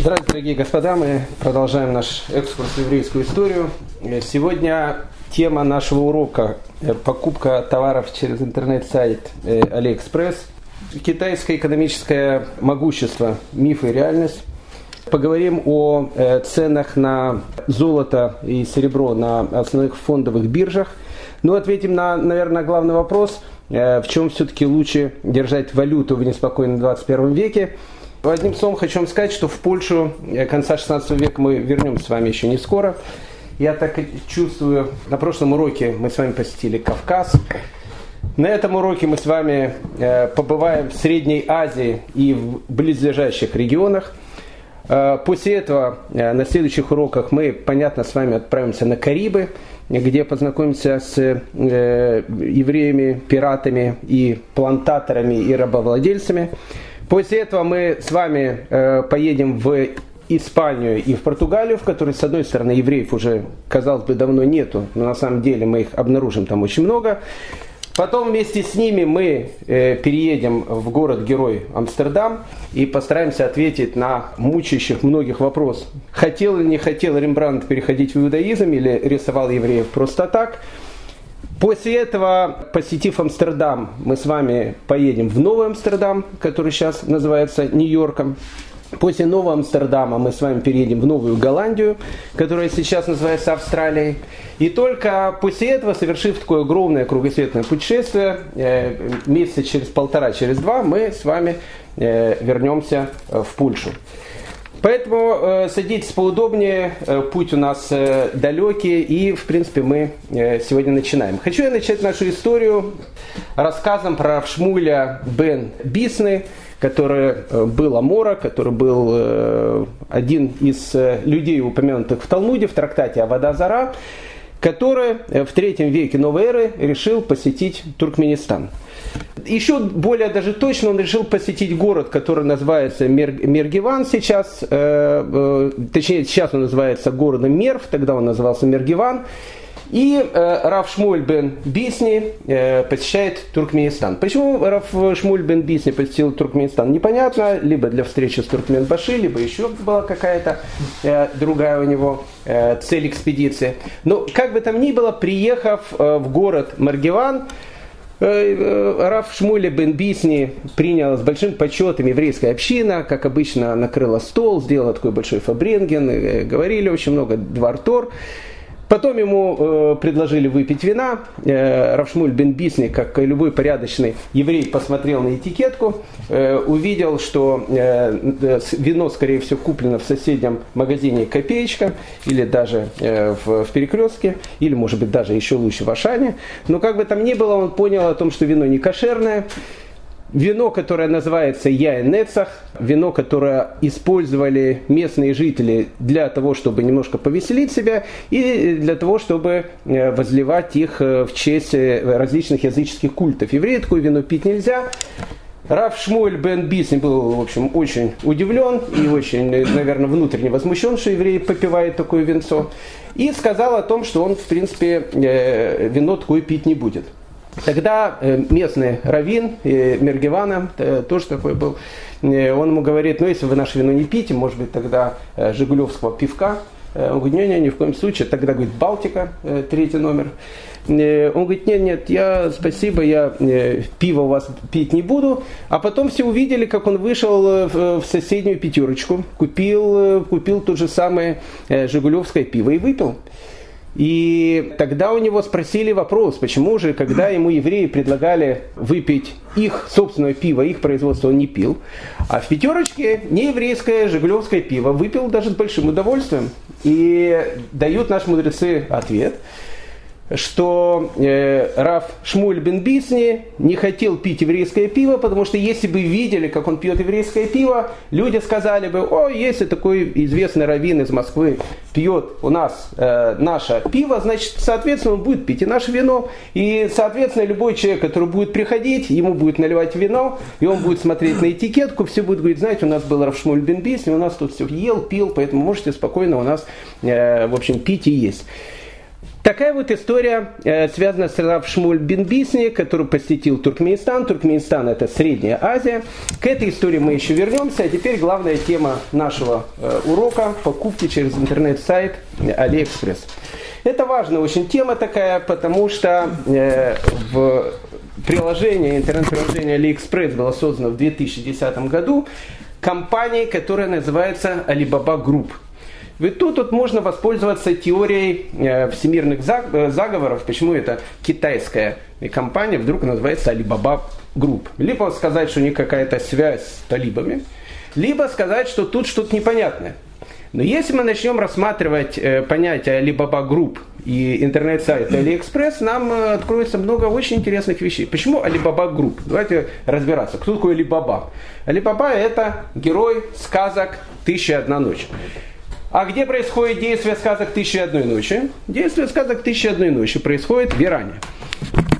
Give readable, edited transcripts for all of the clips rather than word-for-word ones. Здравия, дорогие господа, мы продолжаем наш экскурс в еврейскую историю. Сегодня тема нашего урока – покупка товаров через интернет-сайт AliExpress, китайское экономическое могущество, мифы и реальность. Поговорим о ценах на золото и серебро на основных фондовых биржах. Ну, ответим на, наверное, главный вопрос – в чем все-таки лучше держать валюту в неспокойном 21 веке. Одним словом, хочу вам сказать, что в Польшу конца 16 века мы вернемся с вами еще не скоро. Я так чувствую, на прошлом уроке мы с вами посетили Кавказ. На этом уроке мы с вами побываем в Средней Азии и в близлежащих регионах. После этого на следующих уроках мы, понятно, с вами отправимся на Карибы, где познакомимся с евреями, пиратами и плантаторами и рабовладельцами. После этого мы с вами поедем в Испанию и в Португалию, в которой, с одной стороны, евреев уже, казалось бы, давно нету, но на самом деле мы их обнаружим там очень много. Потом вместе с ними мы переедем в город-герой Амстердам и постараемся ответить на мучающих многих вопрос. Хотел или не хотел Рембрандт переходить в иудаизм или рисовал евреев просто так? После этого, посетив Амстердам, мы с вами поедем в Новый Амстердам, который сейчас называется Нью-Йорком. После Нового Амстердама мы с вами переедем в Новую Голландию, которая сейчас называется Австралией. И только после этого, совершив такое огромное кругосветное путешествие, месяца через полтора, через два, мы с вами вернемся в Польшу. Поэтому садитесь поудобнее, путь у нас далекий, и, в принципе, мы сегодня начинаем. Хочу я начать нашу историю рассказом про рав Шмуэля бен Бисны, который был Амора, который был один из людей, упомянутых в Талмуде, в трактате Авода Зара, который в III веке новой эры решил посетить Туркменистан. Еще более даже точно он решил посетить город, который называется Мергеван сейчас, точнее сейчас он называется городом Мерв, тогда он назывался Мергеван. И рав Шмуэль бен Бисни посещает Туркменистан. Почему рав Шмуэль бен Бисни посетил Туркменистан, непонятно. Либо для встречи с Туркменбаши, либо еще была какая-то другая у него цель экспедиции. Но как бы там ни было, приехав в город Мергеван, рав Шмуэля бен Бисни принял с большим почетом еврейская община, как обычно накрыла стол, сделала такой большой фабренген, говорили очень много двартор. Потом ему предложили выпить вина. Рав Шмуэль бен Бисни, как любой порядочный еврей, посмотрел на этикетку, увидел, что вино, скорее всего, куплено в соседнем магазине «Копеечка», или даже в «Перекрестке», или, может быть, даже еще лучше в «Ашане». Но как бы там ни было, он понял о том, что вино не кошерное. Вино, которое называется Яин Нецах, вино, которое использовали местные жители для того, чтобы немножко повеселить себя и для того, чтобы возливать их в честь различных языческих культов. Евреи такое вино пить нельзя. Рав Шмуэль бен Бисни был, в общем, очень удивлен и очень, наверное, внутренне возмущен, что евреи попивают такое винцо. И сказал о том, что он, в принципе, вино такое пить не будет. Тогда местный раввин Мергевана, тоже такой был, он ему говорит: ну если вы наше вино не пьете, может быть тогда жигулевского пивка. Он говорит: нет, ни в коем случае. Тогда, говорит, Балтика, третий номер. Он говорит: нет, спасибо, я пиво у вас пить не буду. А потом все увидели, как он вышел в соседнюю пятерочку, купил то же самое жигулевское пиво и выпил. И тогда у него спросили вопрос, почему же, когда ему евреи предлагали выпить их собственное пиво, их производство, он не пил, а в пятерочке нееврейское жигулевское пиво выпил даже с большим удовольствием. И дают наши мудрецы ответ, что рав Шмуэль бен Бисни не хотел пить еврейское пиво, потому что если бы видели, как он пьет еврейское пиво, люди сказали бы: о, если такой известный раввин из Москвы пьет у нас наше пиво, значит, соответственно, он будет пить и наше вино. И, соответственно, любой человек, который будет приходить, ему будет наливать вино, и он будет смотреть на этикетку, все будут говорить: знаете, у нас был рав Шмуэль бен Бисни, у нас тут все ел, пил, поэтому можете спокойно у нас, в общем, пить и есть. Такая вот история связана с Рав Шмуль бен Бисни, который посетил Туркменистан. Туркменистан – это Средняя Азия. К этой истории мы еще вернемся. А теперь главная тема нашего урока – покупки через интернет-сайт AliExpress. Это важная очень тема такая, потому что в приложение, интернет-приложение AliExpress было создано в 2010 году компанией, которая называется Alibaba Group. Ведь тут можно воспользоваться теорией всемирных заговоров, почему эта китайская компания вдруг называется Alibaba Group. Либо сказать, что у них какая-то связь с талибами, либо сказать, что тут что-то непонятное. Но если мы начнем рассматривать понятие Alibaba Group и интернет-сайт AliExpress, нам откроется много очень интересных вещей. Почему Alibaba Group? Давайте разбираться, кто такой Alibaba. Alibaba – это герой сказок «Тысяча и одна ночь». А где происходит действие сказок «Тысячи и одной ночи»? Действие сказок «Тысячи и одной ночи» происходит в Иране.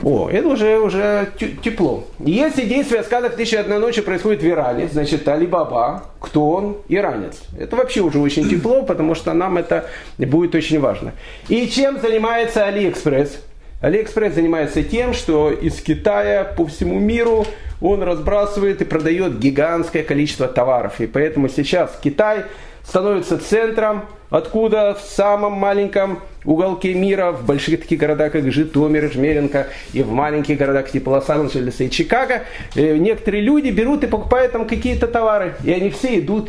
О, это уже тепло. Если действие сказок «Тысячи и одной ночи» происходит в Иране, значит, Али-Баба, кто он? Иранец. Это вообще уже очень тепло, потому что нам это будет очень важно. И чем занимается AliExpress? AliExpress занимается тем, что из Китая по всему миру он разбрасывает и продает гигантское количество товаров. И поэтому сейчас Китай становится центром, откуда в самом маленьком уголке мира, в больших таких городах, как Житомир, Жмеринка, и в маленьких городах типа Лос-Анджелеса и Чикаго, некоторые люди берут и покупают там какие-то товары, и они все идут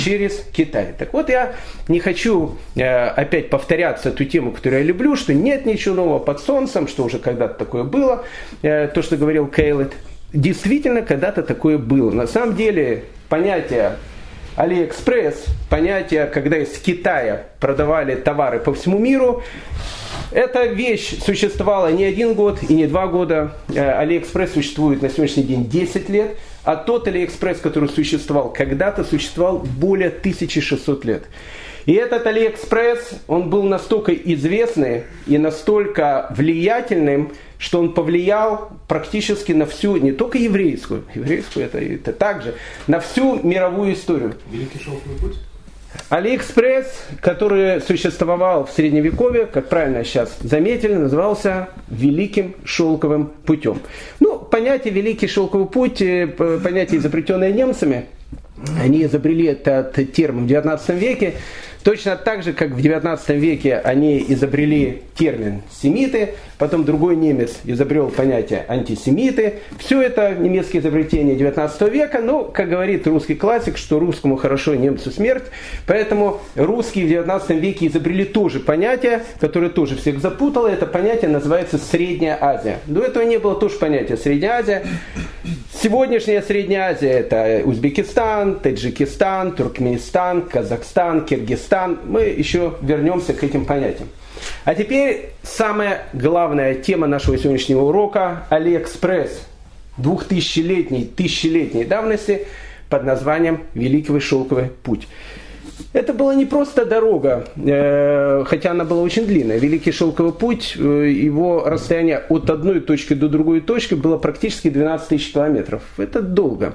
через Китай. Так вот, я не хочу опять повторяться ту тему, которую я люблю, что нет ничего нового под солнцем, что уже когда-то такое было, то, что говорил Кейлет. Действительно, когда-то такое было. На самом деле, понятие AliExpress, понятие, когда из Китая продавали товары по всему миру, эта вещь существовала не один год и не два года. AliExpress существует на сегодняшний день 10 лет, а тот AliExpress, который существовал когда-то, существовал более 1600 лет. И этот AliExpress, он был настолько известный и настолько влиятельным, что он повлиял практически на всю, не только еврейскую это также, на всю мировую историю. Великий шелковый путь. AliExpress, который существовал в Средневековье, как правильно сейчас заметили, назывался Великим Шелковым путем. Ну, понятие Великий Шелковый путь, понятие, изобретенное немцами, они изобрели этот термин в 19 веке, точно так же, как в 19 веке они изобрели термин «семиты», потом другой немец изобрел понятие «антисемиты». Все это немецкие изобретения 19 века, но, как говорит русский классик, что русскому хорошо, немцу смерть. Поэтому русские в 19 веке изобрели тоже понятие, которое тоже всех запутало. Это понятие называется «Средняя Азия». До этого не было тоже понятия «Средняя Азия». Сегодняшняя Средняя Азия – это Узбекистан, Таджикистан, Туркменистан, Казахстан, Киргизстан. Мы еще вернемся к этим понятиям. А теперь самая главная тема нашего сегодняшнего урока – AliExpress 2000-летней давности под названием «Великий шелковый путь». Это была не просто дорога, хотя она была очень длинная. Великий шелковый путь, его расстояние от одной точки до другой точки было практически 12 тысяч километров. Это долго.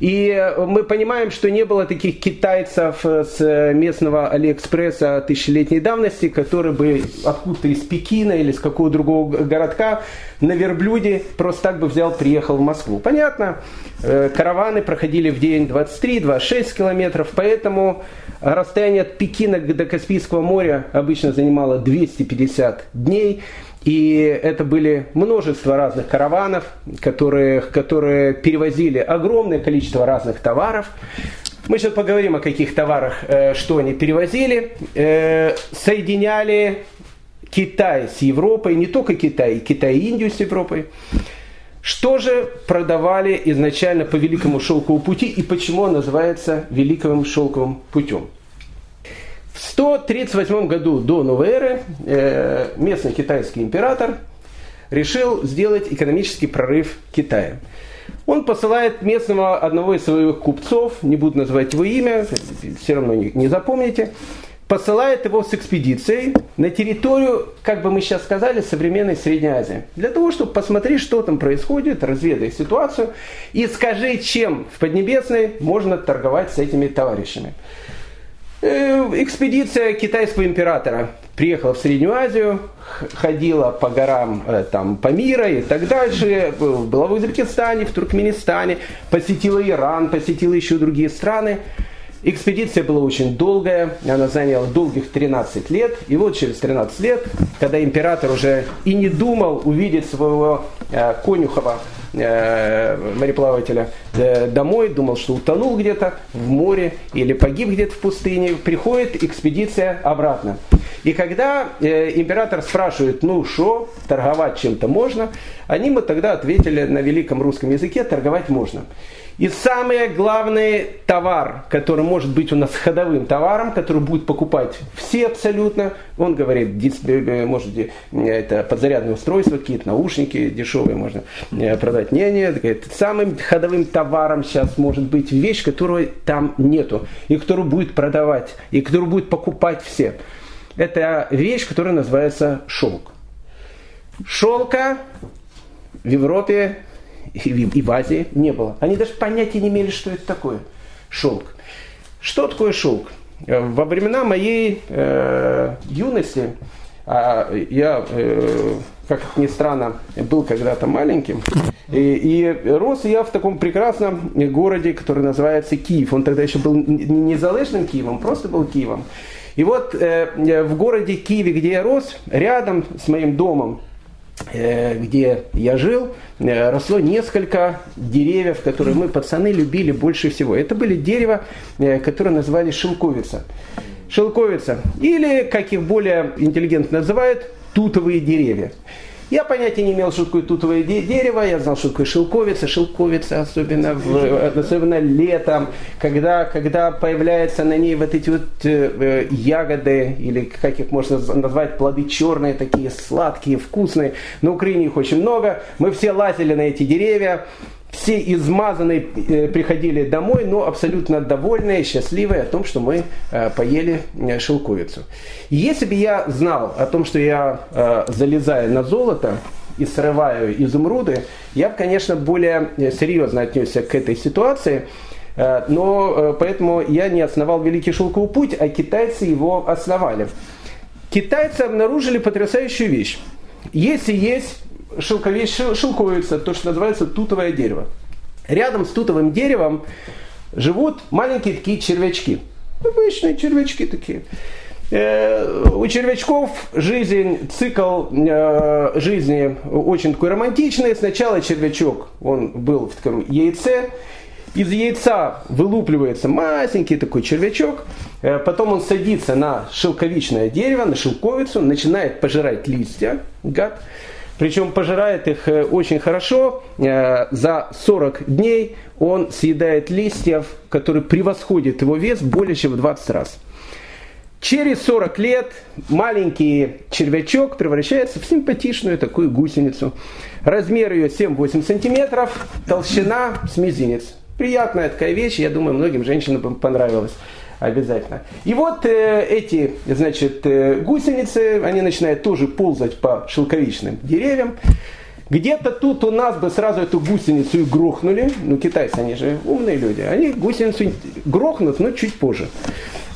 И мы понимаем, что не было таких китайцев с местного Алиэкспресса тысячелетней давности, которые бы откуда-то из Пекина или с какого другого городка на верблюде просто так бы взял, приехал в Москву. Понятно, караваны проходили в день 23-26 километров, поэтому расстояние от Пекина до Каспийского моря обычно занимало 250 дней. И это были множество разных караванов, которые перевозили огромное количество разных товаров. Мы сейчас поговорим о каких товарах, что они перевозили. Соединяли Китай с Европой, не только Китай и Индию с Европой. Что же продавали изначально по Великому Шелковому пути и почему он называется Великим Шелковым путем? В 138 году до новой эры местный китайский император решил сделать экономический прорыв Китая. Он посылает местного одного из своих купцов, не буду называть его имя, все равно не запомните, посылает его с экспедицией на территорию, как бы мы сейчас сказали, современной Средней Азии. Для того, чтобы посмотреть, что там происходит, разведай ситуацию и скажи, чем в Поднебесной можно торговать с этими товарищами. Экспедиция китайского императора приехала в Среднюю Азию, ходила по горам там, Памира и так дальше, была в Узбекистане, в Туркменистане, посетила Иран, посетила еще другие страны. Экспедиция была очень долгая, она заняла долгих 13 лет. И вот через 13 лет, когда император уже и не думал увидеть своего конюхова, мореплавателя домой, думал, что утонул где-то в море или погиб где-то в пустыне, приходит экспедиция обратно. И когда император спрашивает, ну шо, торговать чем-то можно, они ему тогда ответили на великом русском языке, торговать можно. И самый главный товар, который может быть у нас ходовым товаром, который будут покупать все абсолютно, он говорит, может, это подзарядные устройства, какие-то наушники дешевые можно продать. Нет, говорит, самым ходовым товаром сейчас может быть вещь, которой там нету, и которую будет продавать, и которую будет покупать все. Это вещь, которая называется шелк. Шелка в Европе и в Азии не было. Они даже понятия не имели, что это такое шелк. Что такое шелк? Во времена моей юности, я, как ни странно, был когда-то маленьким, и рос я в таком прекрасном городе, который называется Киев. Он тогда еще был не залежным Киевом, просто был Киевом. И вот в городе Киеве, где я рос, рядом с моим домом, где я жил, росло несколько деревьев, которые мы, пацаны, любили больше всего. Это были дерева, которые называли шелковица. Шелковица, или, как их более интеллигентно называют, тутовые деревья. Я понятия не имел, что такое тутовое дерево, я знал, что такое шелковица. Шелковица, особенно летом, когда появляются на ней вот эти вот ягоды, или как их можно назвать, плоды черные, такие сладкие, вкусные. На Украине их очень много, мы все лазили на эти деревья. Все измазанные приходили домой, но абсолютно довольные, счастливые о том, что мы поели шелковицу. Если бы я знал о том, что я залезаю на золото и срываю изумруды, я бы, конечно, более серьезно отнесся к этой ситуации. Но поэтому я не основал Великий Шелковый путь, а китайцы его основали. Китайцы обнаружили потрясающую вещь. Если есть шелковица, то, что называется тутовое дерево. Рядом с тутовым деревом живут маленькие такие червячки. Обычные червячки такие. У червячков жизнь, цикл жизни очень такой романтичный. Сначала червячок, он был в таком яйце. Из яйца вылупливается маленький такой червячок, потом он садится на шелковичное дерево, на шелковицу, начинает пожирать листья, гад. Причем пожирает их очень хорошо, за 40 дней он съедает листьев, которые превосходят его вес более чем в 20 раз. Через 40 лет маленький червячок превращается в симпатичную такую гусеницу. Размер ее 7-8 сантиметров, толщина с мизинец. Приятная такая вещь, я думаю, многим женщинам понравилась. Обязательно. И вот эти, значит, гусеницы, они начинают тоже ползать по шелковичным деревьям. Где-то тут у нас бы сразу эту гусеницу и грохнули. Ну, китайцы, они же умные люди. Они гусеницу грохнут, но чуть позже.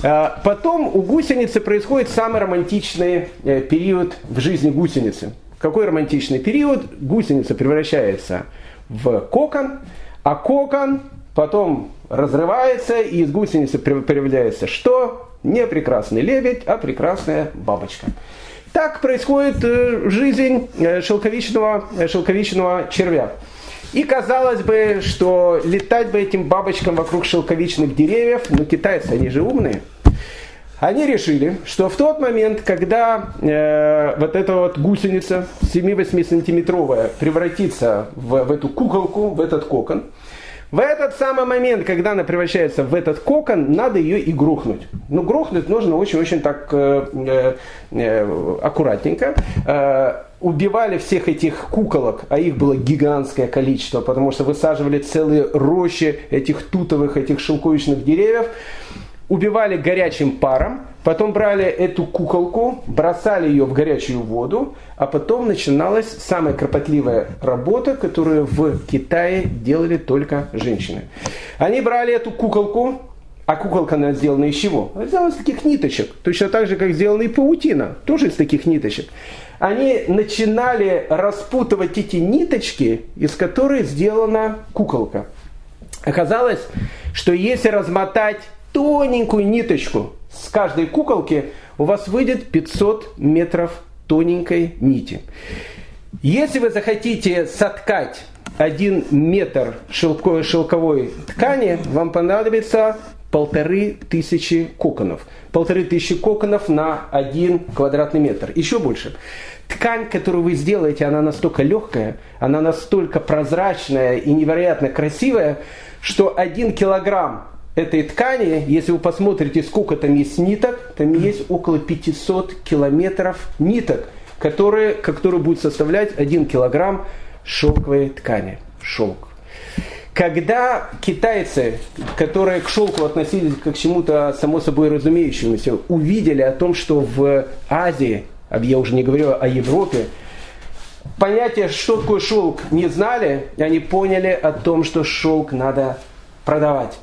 Потом у гусеницы происходит самый романтичный период в жизни гусеницы. Какой романтичный период? Гусеница превращается в кокон, а кокон потом разрывается, и из гусеницы появляется что? Не прекрасный лебедь, а прекрасная бабочка. Так происходит жизнь шелковичного червя. И казалось бы, что летать бы этим бабочкам вокруг шелковичных деревьев, но китайцы, они же умные. Они решили, что в тот момент, когда вот эта вот гусеница 7-8 сантиметровая превратится в эту куколку, в этот кокон, в этот самый момент, когда она превращается в этот кокон, надо ее и грохнуть. Но грохнуть нужно очень-очень так аккуратненько. Убивали всех этих куколок, а их было гигантское количество, потому что высаживали целые рощи этих тутовых, этих шелковичных деревьев. Убивали горячим паром, потом брали эту куколку, бросали ее в горячую воду, а потом начиналась самая кропотливая работа, которую в Китае делали только женщины. Они брали эту куколку, А куколка она сделана из чего? Она сделана из таких ниточек. Точно так же, как сделана и паутина. Тоже из таких ниточек. Они начинали распутывать эти ниточки, из которых сделана куколка. Оказалось, что если размотать тоненькую ниточку с каждой куколки, у вас выйдет 500 метров тоненькой нити. Если вы захотите соткать 1 метр шелковой ткани, вам понадобится 1500 коконов. 1500 коконов на 1 квадратный метр. Еще больше. Ткань, которую вы сделаете, она настолько легкая, она настолько прозрачная и невероятно красивая, что 1 килограмм этой ткани, если вы посмотрите, сколько там есть ниток, там есть около 500 километров ниток, которые будут составлять 1 килограмм шелковой ткани. Шелк. Когда китайцы, которые к шелку относились как к чему-то само собой разумеющемуся, увидели о том, что в Азии, я уже не говорю о Европе, понятие, что такое шелк, не знали, они поняли о том, что шелк надо продавать.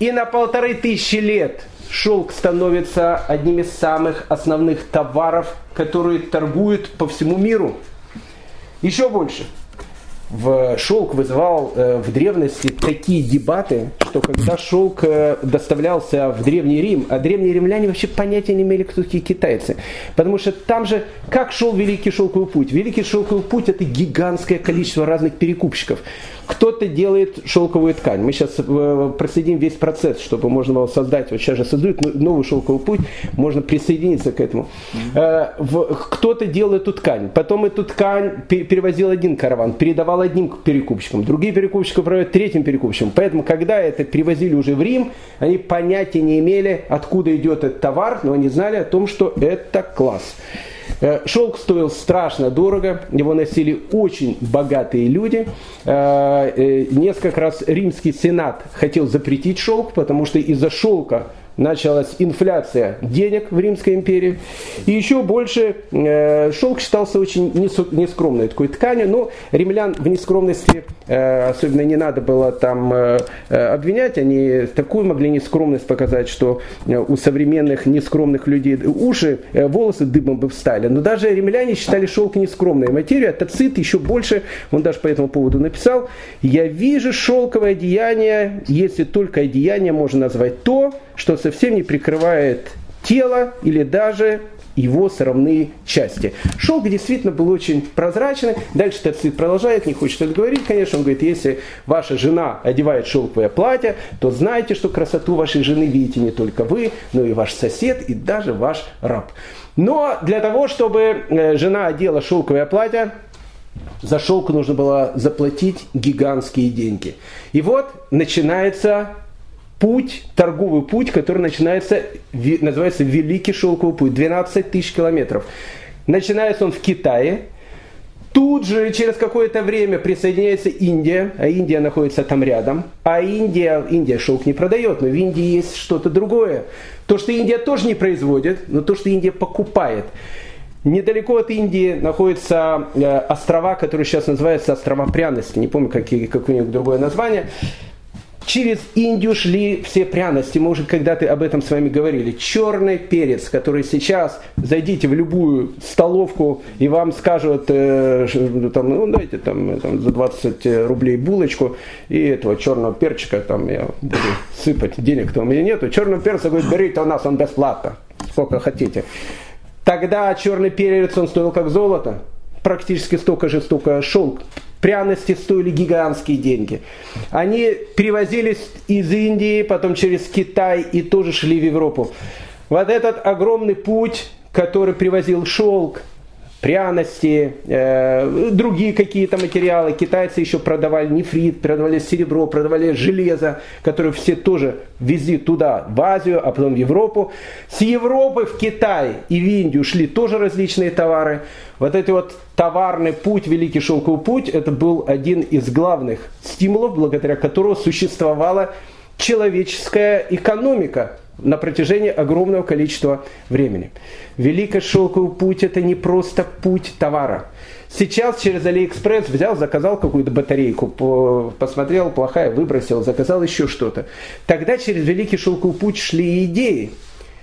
И на 1500 лет шелк становится одним из самых основных товаров, которые торгуют по всему миру. Еще больше. Шелк вызывал в древности такие дебаты, что когда шелк доставлялся в Древний Рим, а древние римляне вообще понятия не имели, кто такие китайцы. Потому что там же, как шел Великий Шелковый Путь? Великий Шелковый Путь – это гигантское количество разных перекупщиков. Кто-то делает шелковую ткань. Мы сейчас проследим весь процесс, чтобы можно было создать. Вот сейчас же создают новый шелковый путь, можно присоединиться к этому. Кто-то делает эту ткань. Потом эту ткань перевозил один караван, передавал одним перекупщикам. Другие перекупщики управляют третьим перекупщиком. Поэтому, когда это перевозили уже в Рим, они понятия не имели, откуда идет этот товар, но они знали о том, что это класс. Шелк стоил страшно дорого, его носили очень богатые люди. Несколько раз римский сенат хотел запретить шелк, потому что из-за шелка началась инфляция денег в Римской империи. И еще больше шелк считался очень нескромной такой тканью, но римлян в нескромности особенно не надо было там обвинять. Они такую могли нескромность показать, что у современных нескромных людей уши, волосы дыбом бы встали. Но даже римляне считали шелк нескромной материей. Тацит еще больше, он даже по этому поводу написал: «Я вижу шелковое одеяние, если только одеяние можно назвать то, что совсем не прикрывает тело или даже его соравные части». Шелк действительно был очень прозрачный. Дальше Тацит продолжает, не хочет это говорить, конечно. Он говорит, если ваша жена одевает шелковое платье, то знайте, что красоту вашей жены видите не только вы, но и ваш сосед, и даже ваш раб. Но для того, чтобы жена одела шелковое платье, за шелк нужно было заплатить гигантские деньги. И вот начинается путь, торговый путь, который называется Великий Шелковый Путь, 12 тысяч километров. Начинается он в Китае, тут же через какое-то время присоединяется Индия, а Индия находится там рядом. А Индия шелк не продает, но в Индии есть что-то другое. То, что Индия тоже не производит, но то, что Индия покупает. Недалеко от Индии находятся острова, которые сейчас называются острова пряности, не помню, какое-нибудь другое название. Через Индию шли все пряности, мы уже когда-то об этом с вами говорили. Черный перец, который сейчас, зайдите в любую столовку и вам скажут, дайте за 20 рублей булочку и этого черного перчика, я буду сыпать, денег-то у меня нету. Черного перца, говорит, берите у нас, он бесплатно, сколько хотите. Тогда черный перец, он стоил как золото, практически столько же шелк. Пряности стоили гигантские деньги. Они перевозились из Индии, потом через Китай и тоже шли в Европу. Вот этот огромный путь, который привозил шелк, пряности, другие какие-то материалы. Китайцы еще продавали нефрит, продавали серебро, продавали железо, которое все тоже везли туда, в Азию, а потом в Европу. С Европы в Китай и в Индию шли тоже различные товары. Вот этот товарный путь, Великий Шелковый Путь, это был один из главных стимулов, благодаря которому существовала человеческая экономика. на протяжении огромного количества времени. Великий шелковый путь – это не просто путь товара. Сейчас через AliExpress взял, заказал какую-то батарейку, посмотрел, плохая, выбросил, заказал еще что-то. Тогда через Великий шелковый путь шли идеи.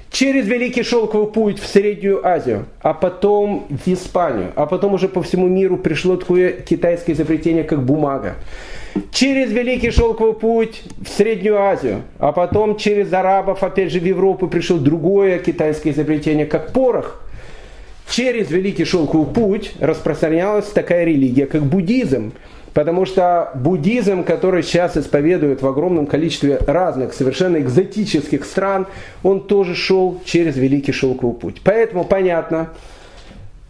Через Великий шелковый путь в Среднюю Азию, а потом в Испанию, а потом уже по всему миру пришло такое китайское изобретение, как бумага. Через Великий шелковый путь в Среднюю Азию, а потом через арабов, опять же, в Европу пришло другое китайское изобретение, как порох. Через Великий шелковый путь распространялась такая религия, как буддизм. Потому что буддизм, который сейчас исповедуют в огромном количестве разных, совершенно экзотических стран, он тоже шел через Великий шелковый путь. Поэтому понятно,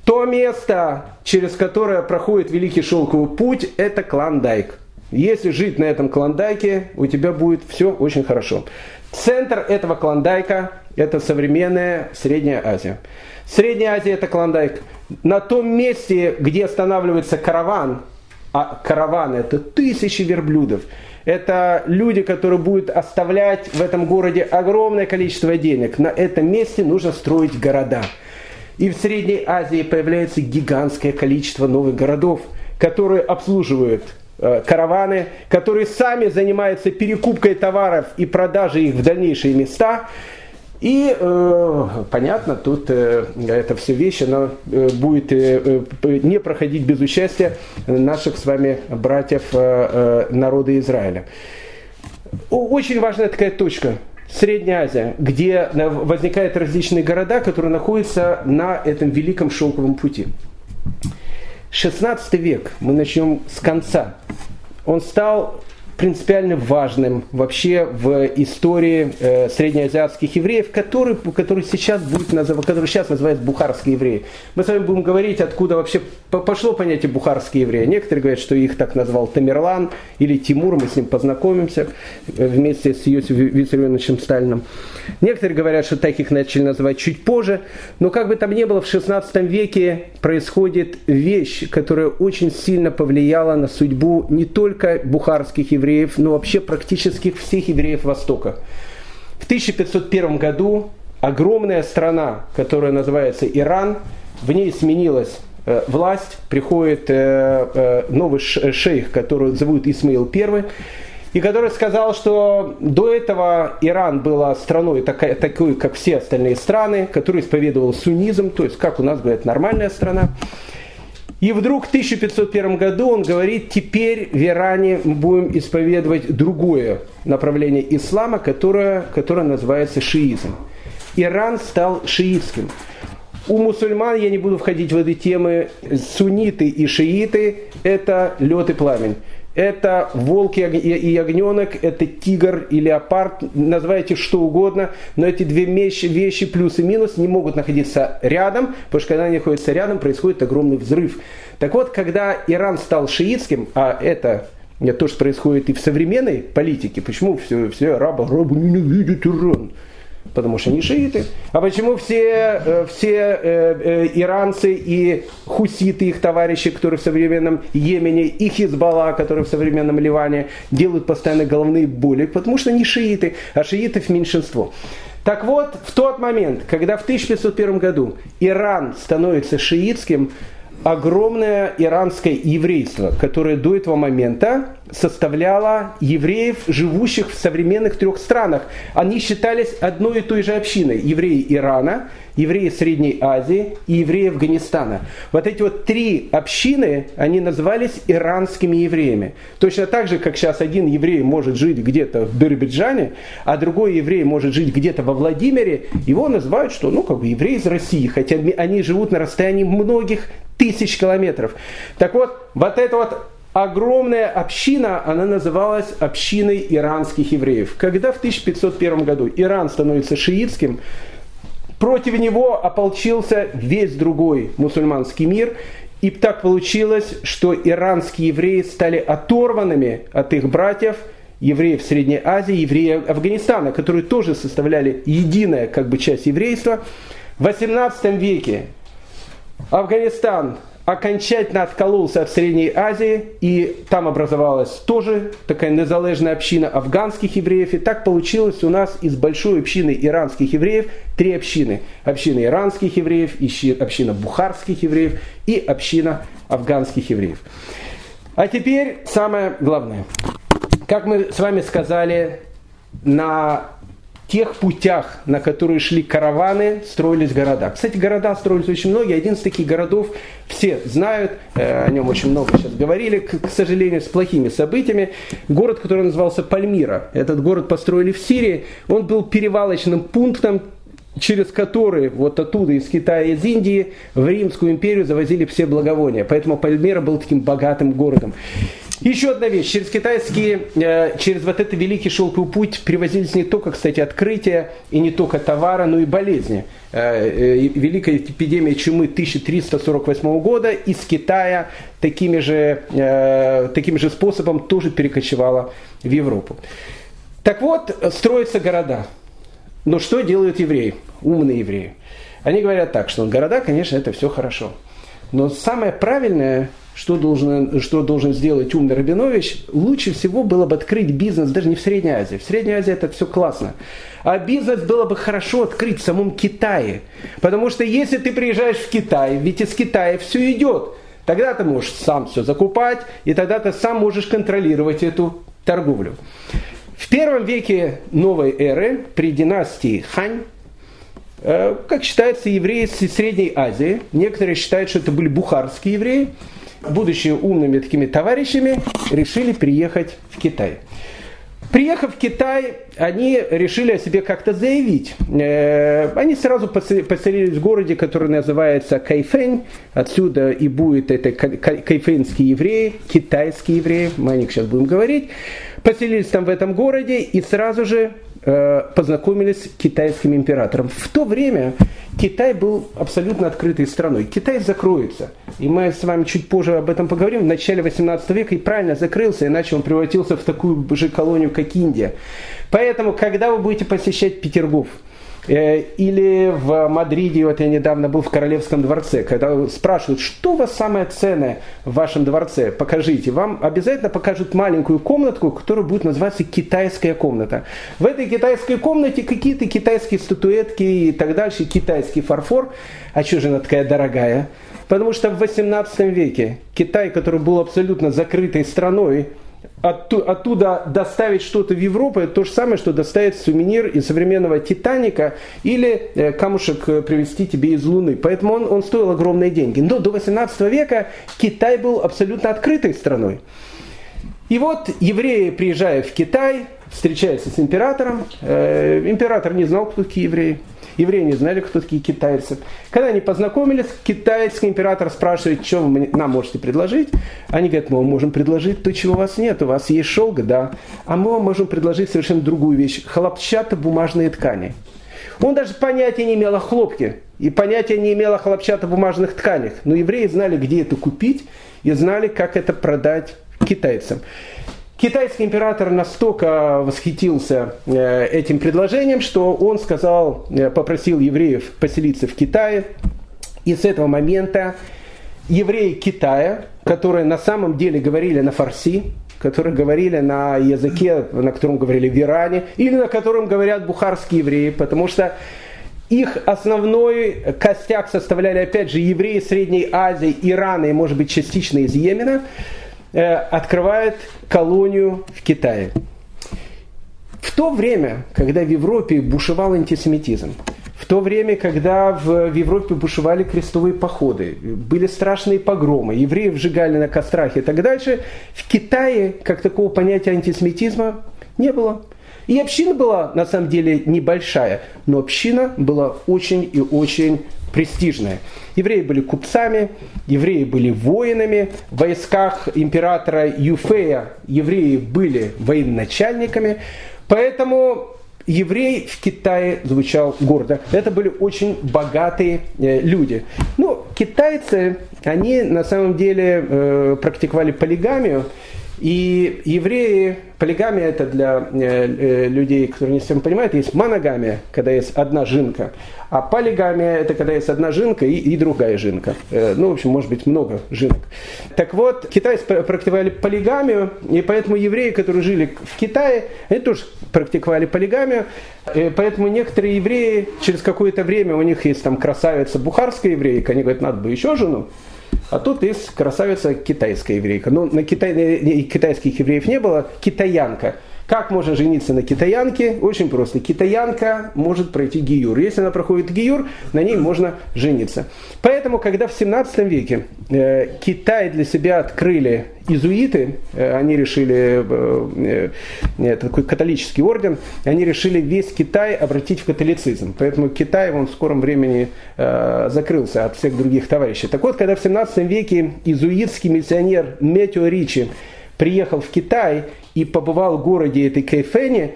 то место, через которое проходит Великий шелковый путь, это Клондайк. Если жить на этом Клондайке, у тебя будет все очень хорошо. Центр этого Клондайка – это современная Средняя Азия. Средняя Азия – это Клондайк. На том месте, где останавливается караван, а караван – это тысячи верблюдов, это люди, которые будут оставлять в этом городе огромное количество денег. На этом месте нужно строить города. И в Средней Азии появляется гигантское количество новых городов, которые обслуживают караваны, которые сами занимаются перекупкой товаров и продажей их в дальнейшие места. И, понятно, тут это все вещь, она будет не проходить без участия наших с вами братьев народа Израиля. Очень важная такая точка – Средняя Азия, где возникают различные города, которые находятся на этом Великом шелковом пути. 16 век, мы начнем с конца, он стал принципиально важным вообще в истории среднеазиатских евреев, которые сейчас будут называют бухарские евреи. Мы с вами будем говорить, откуда вообще пошло понятие бухарские евреи. Некоторые говорят, что их так назвал Тамерлан или Тимур, мы с ним познакомимся вместе с Иосифом Виссарионовичем Сталиным. Некоторые говорят, что так их начали называть чуть позже, но как бы там ни было, в 16 веке происходит вещь, которая очень сильно повлияла на судьбу не только бухарских евреев, но вообще практически всех евреев Востока. В 1501 году огромная страна, которая называется Иран, в ней сменилась власть, приходит новый шейх, которого зовут Исмаил I, и который сказал, что до этого Иран была страной такой, как все остальные страны, которая исповедовала суннизм, то есть, как у нас говорят, нормальная страна. И вдруг в 1501 году он говорит, теперь в Иране мы будем исповедовать другое направление ислама, которое называется шиизм. Иран стал шиитским. У мусульман, я не буду входить в эти темы, сунниты и шииты – это лед и пламень. Это волк и ягненок, это тигр и леопард, называйте что угодно, но эти две вещи плюс и минус не могут находиться рядом, потому что когда они находятся рядом, происходит огромный взрыв. Так вот, когда Иран стал шиитским, а это то, что происходит и в современной политике, почему все арабы ненавидят Иран? Потому что они шииты. А почему все иранцы и хуситы, их товарищи, которые в современном Йемене, и Хизбалла, которые в современном Ливане, делают постоянно головные боли? Потому что они шииты, а шиитов меньшинство. Так вот, в тот момент, когда в 1501 году Иран становится шиитским, огромное иранское еврейство, которое до этого момента составляло евреев, живущих в современных трех странах. Они считались одной и той же общиной. Евреи Ирана, евреи Средней Азии и евреи Афганистана. Вот эти вот три общины, они назывались иранскими евреями. Точно так же, как сейчас один еврей может жить где-то в Биробиджане, а другой еврей может жить где-то во Владимире. Его называют, что еврей из России, хотя они живут на расстоянии многих тысяч километров. Так вот эта вот огромная община, она называлась общиной иранских евреев. Когда в 1501 году Иран становится шиитским, против него ополчился весь другой мусульманский мир. И так получилось, что иранские евреи стали оторванными от их братьев, евреев Средней Азии, евреев Афганистана, которые тоже составляли единая часть еврейства. В 18 веке Афганистан окончательно откололся от Средней Азии, и там образовалась тоже такая незалежная община афганских евреев. И так получилось у нас из большой общины иранских евреев три общины. Община иранских евреев, община бухарских евреев и община афганских евреев. А теперь самое главное. Как мы с вами сказали, на тех путях, на которые шли караваны, строились города. Кстати, города строились очень многие. Один из таких городов все знают, о нем очень много сейчас говорили, к сожалению, с плохими событиями. Город, который назывался Пальмира. Этот город построили в Сирии. Он был перевалочным пунктом, через которые вот оттуда, из Китая, из Индии, в Римскую империю завозили все благовония. Поэтому Пальмира был таким богатым городом. Еще одна вещь. Через вот этот великий шелковый путь привозились не только, кстати, открытия и не только товара, но и болезни. Великая эпидемия чумы 1348 года из Китая таким же способом тоже перекочевала в Европу. Так вот, строятся города. Но что делают евреи, умные евреи? Они говорят так, что города, конечно, это все хорошо. Но самое правильное, что должен сделать умный Рабинович, лучше всего было бы открыть бизнес даже не в Средней Азии. В Средней Азии это все классно. А бизнес было бы хорошо открыть в самом Китае. Потому что если ты приезжаешь в Китай, ведь из Китая все идет. Тогда ты можешь сам все закупать, и тогда ты сам можешь контролировать эту торговлю. В первом веке новой эры, при династии Хань, как считается, евреи из Средней Азии, некоторые считают, что это были бухарские евреи, будучи умными такими товарищами, решили приехать в Китай. Приехав в Китай, они решили о себе как-то заявить. Они сразу поселились в городе, который называется Кайфэнь. Отсюда и будут это кайфэнские евреи, китайские евреи, мы о них сейчас будем говорить. Поселились там в этом городе и сразу же познакомились с китайским императором. В то время Китай был абсолютно открытой страной. Китай закроется. И мы с вами чуть позже об этом поговорим. В начале 18 века и правильно закрылся, иначе он превратился в такую же колонию, как Индия. Поэтому, когда вы будете посещать Петергоф, или в Мадриде, вот я недавно был в Королевском дворце, когда спрашивают, что у вас самое ценное в вашем дворце, покажите. Вам обязательно покажут маленькую комнатку, которая будет называться «Китайская комната». В этой китайской комнате какие-то китайские статуэтки и так дальше, китайский фарфор. А чего же она такая дорогая? Потому что в 18 веке Китай, который был абсолютно закрытой страной, оттуда доставить что-то в Европу, это то же самое, что доставить сувенир из современного «Титаника» или камушек привезти тебе из Луны. Поэтому он стоил огромные деньги. Но до 18 века Китай был абсолютно открытой страной. И вот евреи приезжают в Китай, встречаются с императором. Император не знал, кто такие евреи. Евреи не знали, кто такие китайцы. Когда они познакомились, китайский император спрашивает, что вы нам можете предложить. Они говорят, мы вам можем предложить то, чего у вас нет. У вас есть шелк, да. А мы вам можем предложить совершенно другую вещь. Хлопчатобумажные ткани. Он даже понятия не имел о хлопке. И понятия не имел о хлопчатобумажных тканях. Но евреи знали, где это купить. И знали, как это продать китайцам. Китайский император настолько восхитился этим предложением, что он попросил евреев поселиться в Китае. И с этого момента евреи Китая, которые на самом деле говорили на фарси, которые говорили на языке, на котором говорили в Иране, или на котором говорят бухарские евреи, потому что их основной костяк составляли, опять же, евреи Средней Азии, Ирана и, может быть, частично из Йемена, открывает колонию в Китае. В то время, когда в Европе бушевал антисемитизм, в то время, когда в Европе бушевали крестовые походы, были страшные погромы, евреев сжигали на кострах и так дальше, в Китае как такого понятия антисемитизма не было. И община была на самом деле небольшая, но община была очень и очень престижная. Евреи были купцами, евреи были воинами. В войсках императора Юфея евреи были военачальниками. Поэтому еврей в Китае звучал гордо. Это были очень богатые люди. Китайцы, они на самом деле практиковали полигамию. И евреи, полигамия — это для людей, которые не совсем понимают, есть моногамия, когда есть одна жинка, а полигамия — это когда есть одна жинка и другая жинка. Ну, в общем, может быть, много жинок. Так вот, китайцы практиковали полигамию, и поэтому евреи, которые жили в Китае, они тоже практиковали полигамию, поэтому некоторые евреи, через какое-то время у них есть там красавица бухарская еврейка, они говорят, надо бы еще жену. А тут есть красавица китайская еврейка. Ну, на китайских евреев не было. Китаянка. Как можно жениться на китаянке? Очень просто. Китаянка может пройти гиюр. Если она проходит гиюр, на ней можно жениться. Поэтому, когда в 17 веке Китай для себя открыли иезуиты, они решили, это такой католический орден, они решили весь Китай обратить в католицизм. Поэтому Китай он в скором времени закрылся от всех других товарищей. Так вот, когда в 17 веке иезуитский миссионер Метео Ричи приехал в Китай и побывал в городе этой Кайфэне,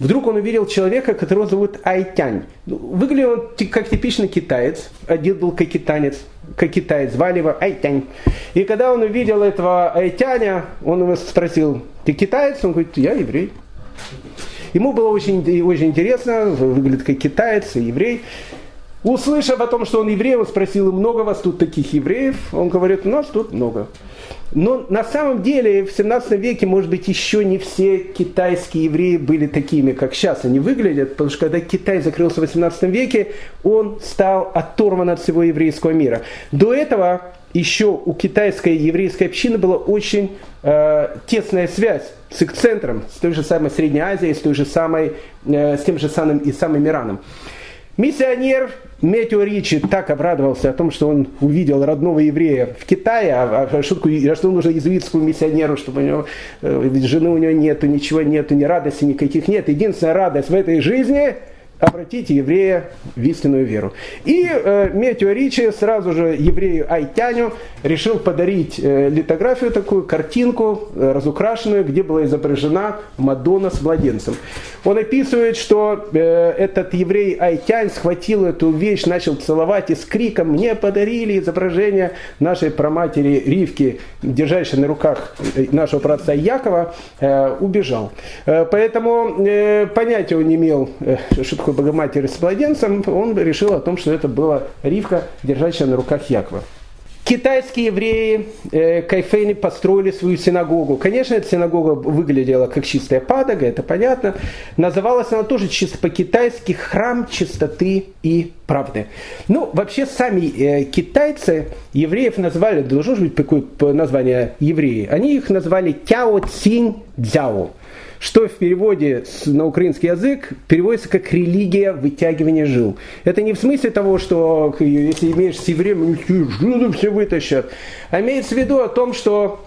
вдруг он увидел человека, которого зовут Айтянь. Выглядел он как типичный китаец, одет был как китаец, звали его Айтянь. И когда он увидел этого Айтяня, он его спросил, ты китаец? Он говорит, я еврей. Ему было очень интересно, выглядит как китаец, еврей. Услышав о том, что он еврей, он спросил, много вас тут таких евреев? Он говорит, у нас тут много. Но на самом деле в 17 веке, может быть, еще не все китайские евреи были такими, как сейчас они выглядят, потому что когда Китай закрылся в 18 веке, он стал оторван от всего еврейского мира. До этого еще у китайской еврейской общины была очень тесная связь с их центром, с той же самой Средней Азией, с тем же самым и самым Ираном. Миссионер Метео Ричи так обрадовался о том, что он увидел родного еврея в Китае, что нужно иезуитскому миссионеру, чтобы у него жены у него нету, ничего нету, ни радости никаких нет. Единственная радость в этой жизни – обратить еврея в истинную веру. И Метео Ричи сразу же еврею Айтяню решил подарить литографию такую, картинку разукрашенную, где была изображена Мадонна с младенцем. Он описывает, что этот еврей Айтянь схватил эту вещь, начал целовать и с криком «Мне подарили изображение нашей праматери Ривки, держащей на руках нашего праотца Якова», убежал. Поэтому понятия он не имел, что такое богоматерь с младенцем, он решил о том, что это была Ривка, держащая на руках Якова. Китайские евреи Кайфэни построили свою синагогу. Конечно, эта синагога выглядела как чистая падога, это понятно. Называлась она тоже чисто по-китайски «Храм чистоты и правды». Ну, вообще, сами китайцы евреев назвали, должно же быть какое-то название евреи, они их назвали «Тяо Цинь Дзяо», что в переводе на украинский язык переводится как «религия вытягивания жил». Это не в смысле того, что если имеешь все время, жилы все вытащат, а имеется в виду о том, что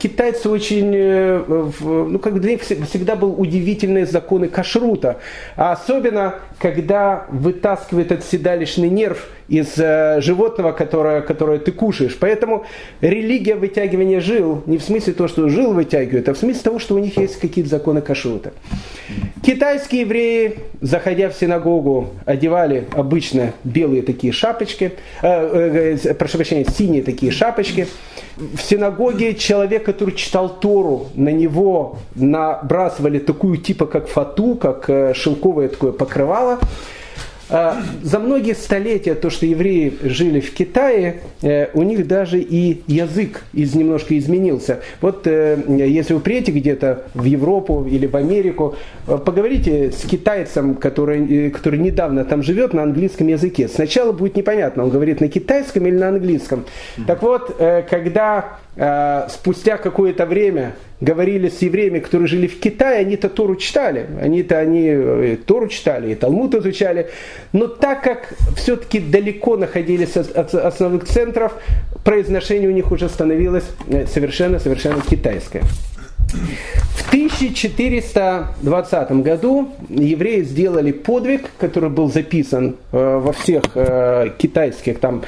китайцы очень, ну, как для них всегда были удивительные законы кашрута, а особенно, когда вытаскивает этот седалищный нерв из животного, которое ты кушаешь. Поэтому религия вытягивания жил не в смысле того, что жил вытягивает, а в смысле того, что у них есть какие-то законы кашрута. Китайские евреи, заходя в синагогу, одевали обычно белые такие шапочки, прошу прощения, синие такие шапочки. В синагоге человек, который читал Тору, на него набрасывали такую типа как фату, как шелковое такое покрывало. За многие столетия то, что евреи жили в Китае, у них даже и язык немножко изменился. Вот если вы приедете где-то в Европу или в Америку, поговорите с китайцем, который недавно там живет, на английском языке. Сначала будет непонятно, он говорит на китайском или на английском. Так вот, когда спустя какое-то время говорили с евреями, которые жили в Китае, они-то Тору читали, они Тору читали, и Талмуд изучали, но так как все-таки далеко находились от основных центров, произношение у них уже становилось совершенно-совершенно китайское. В 1000 1420 году евреи сделали подвиг, который был записан во всех китайских там,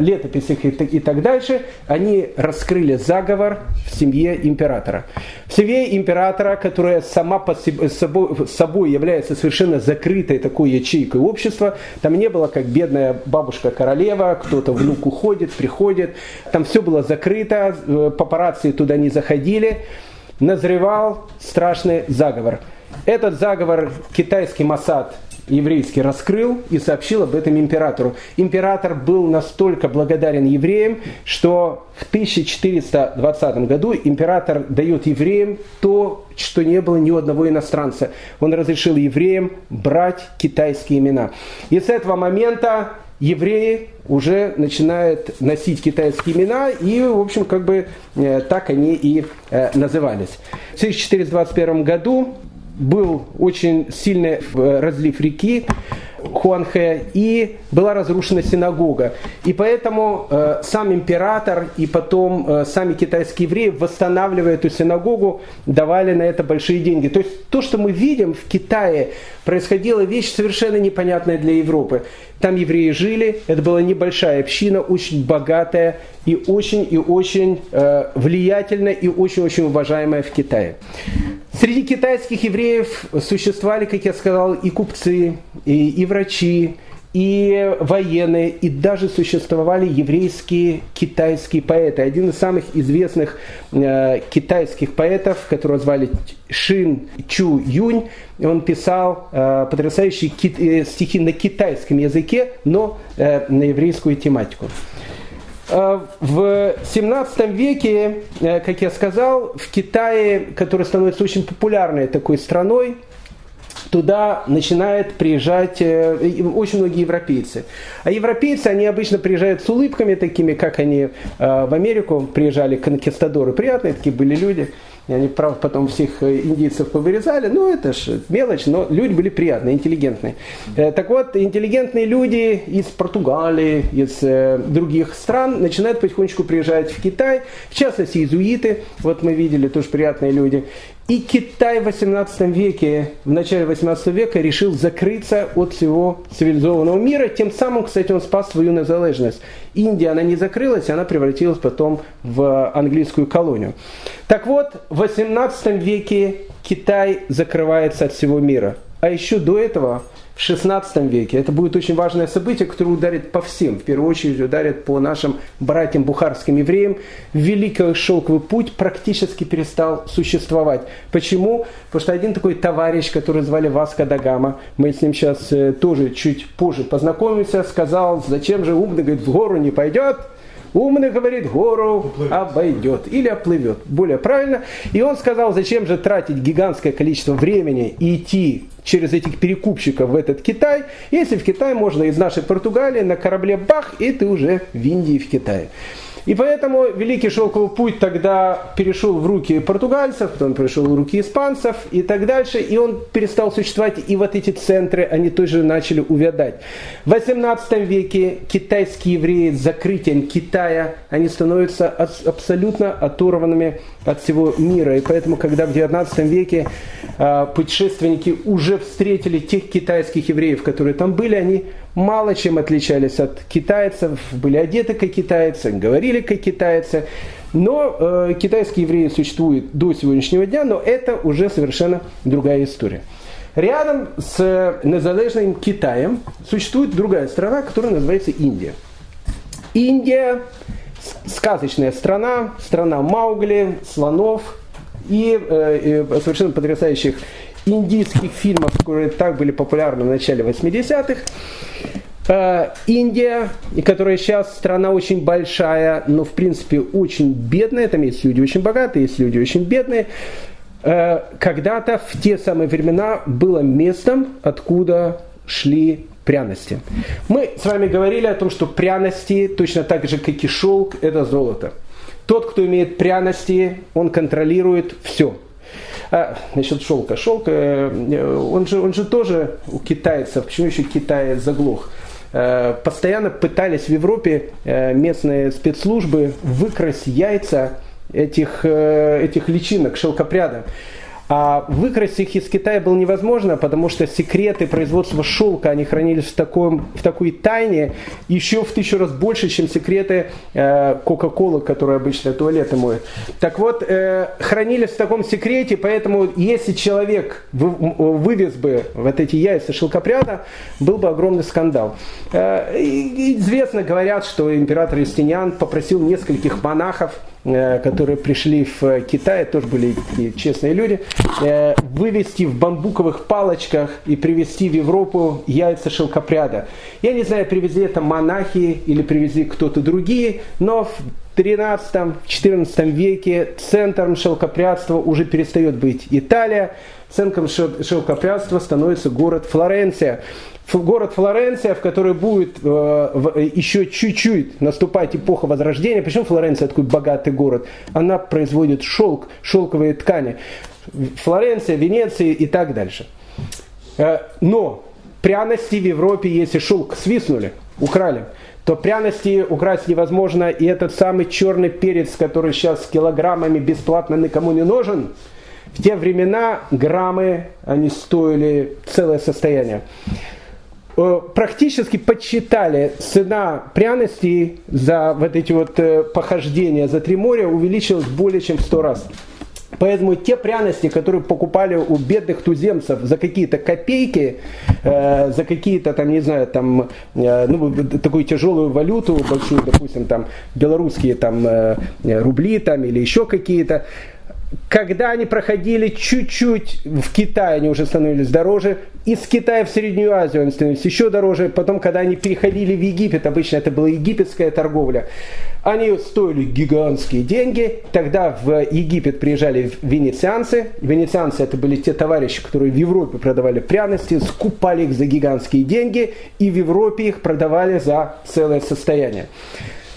летописях и так дальше. Они раскрыли заговор в семье императора. В семье императора, которая сама по собой является совершенно закрытой такой ячейкой общества, там не было как бедная бабушка-королева, кто-то внук уходит, приходит. Там все было закрыто, папарацци туда не заходили. Назревал страшный заговор. Этот заговор китайский Моссад еврейский раскрыл и сообщил об этом императору. Император был настолько благодарен евреям, что в 1420 году император дает евреям то, что не было ни у одного иностранца. Он разрешил евреям брать китайские имена. И с этого момента евреи уже начинают носить китайские имена, и, в общем, как бы так они и назывались. В 1421 году был очень сильный разлив реки Хуанхэ, и была разрушена синагога. И поэтому сам император и потом сами китайские евреи, восстанавливая эту синагогу, давали на это большие деньги. То есть то, что мы видим в Китае, происходила вещь совершенно непонятная для Европы. Там евреи жили, это была небольшая община, очень богатая и очень влиятельная и очень-очень уважаемая в Китае. Среди китайских евреев существовали, как я сказал, и купцы, и врачи, и военные, и даже существовали еврейские китайские поэты. Один из самых известных китайских поэтов, которого звали Шин Чу Юнь, он писал потрясающие стихи на китайском языке, но на еврейскую тематику. В 17 веке, как я сказал, в Китае, который становится очень популярной такой страной, туда начинают приезжать очень многие европейцы. А европейцы, они обычно приезжают с улыбками такими, как они в Америку приезжали, конкистадоры. Приятные такие были люди. Они, правда, потом всех индейцев повырезали. Ну, это же мелочь, но люди были приятные, интеллигентные. Так вот, интеллигентные люди из Португалии, из других стран начинают потихонечку приезжать в Китай. В частности, иезуиты. Вот мы видели, тоже приятные люди. И Китай в 18 веке, в начале 18 века решил закрыться от всего цивилизованного мира. Тем самым, кстати, он спас свою незалежность. Индия, она не закрылась, она превратилась потом в английскую колонию. Так вот, в 18 веке Китай закрывается от всего мира. А еще до этого, в 16 веке, это будет очень важное событие, которое ударит по всем. В первую очередь ударит по нашим братьям бухарским евреям. Великий шелковый путь практически перестал существовать. Почему? Потому что один такой товарищ, который звали Васко да Гама, мы с ним сейчас тоже чуть позже познакомимся, сказал, зачем же умный, говорит, в гору не пойдет. Умный, говорит, гору обойдет или оплывет, более правильно. И он сказал, зачем же тратить гигантское количество времени и идти через этих перекупщиков в этот Китай, если в Китай можно из нашей Португалии на корабле бах, и ты уже в Индии, в Китае. И поэтому Великий Шелковый Путь тогда перешел в руки португальцев, потом перешел в руки испанцев и так дальше. И он перестал существовать, и вот эти центры, они тоже начали увядать. В 18 веке китайские евреи с закрытием Китая, они становятся абсолютно оторванными от всего мира. И поэтому, когда в 19 веке путешественники уже встретили тех китайских евреев, которые там были, они мало чем отличались от китайцев, были одеты как китайцы, говорили как китайцы. Но китайские евреи существуют до сегодняшнего дня, но это уже совершенно другая история. Рядом с незалежным Китаем существует другая страна, которая называется Индия. Индия – сказочная страна, страна Маугли, слонов и совершенно потрясающих индийских фильмов, которые так были популярны в начале 80-х. Индия, которая сейчас страна очень большая, но в принципе очень бедная, там есть люди очень богатые, есть люди очень бедные, когда-то в те самые времена было местом, откуда шли пряности. Мы с вами говорили о том, что пряности, точно так же, как и шелк, это золото. Тот, кто имеет пряности, он контролирует все. Насчет шелка. Шелк, он же тоже у китайцев, почему еще Китай заглох? Постоянно пытались в Европе местные спецслужбы выкрасть яйца этих личинок, шелкопряда. А выкрасть их из Китая было невозможно, потому что секреты производства шелка, они хранились в такой тайне, еще в 1000 раз больше, чем секреты Кока-Колы, которые обычно туалеты моют. Так вот, хранились в таком секрете, поэтому если человек вывез бы вот эти яйца шелкопряда, был бы огромный скандал. Известно, говорят, что император Юстиниан попросил нескольких монахов, которые пришли в Китай, тоже были такие честные люди, вывести в бамбуковых палочках и привезти в Европу яйца шелкопряда. Я не знаю, привезли это монахи или привезли кто-то другие, но в 13-14 веке центром шелкопрядства уже перестает быть Италия, центром шелкопрядства становится город Флоренция. Город Флоренция, в который будет еще чуть-чуть наступать эпоха Возрождения. Почему Флоренция такой богатый город? Она производит шелк, шелковые ткани. Флоренция, Венеция и так дальше. Но пряности в Европе, если шелк свистнули, украли, то пряности украсть невозможно. И этот самый черный перец, который сейчас килограммами бесплатно никому не нужен, в те времена граммы, они стоили целое состояние. Практически подсчитали, цена пряностей за вот эти вот похождения за три моря увеличилась более чем в 100 раз. Поэтому те пряности, которые покупали у бедных туземцев за какие-то копейки, за какие-то там, не знаю, там, ну, такую тяжелую валюту, большую, допустим, там, белорусские там, рубли там, или еще какие-то, когда они проходили чуть-чуть в Китае, они уже становились дороже. Из Китая в Среднюю Азию они становились еще дороже. Потом, когда они переходили в Египет, обычно это была египетская торговля, они стоили гигантские деньги. Тогда в Египет приезжали венецианцы. Венецианцы это были те товарищи, которые в Европе продавали пряности, скупали их за гигантские деньги и в Европе их продавали за целое состояние.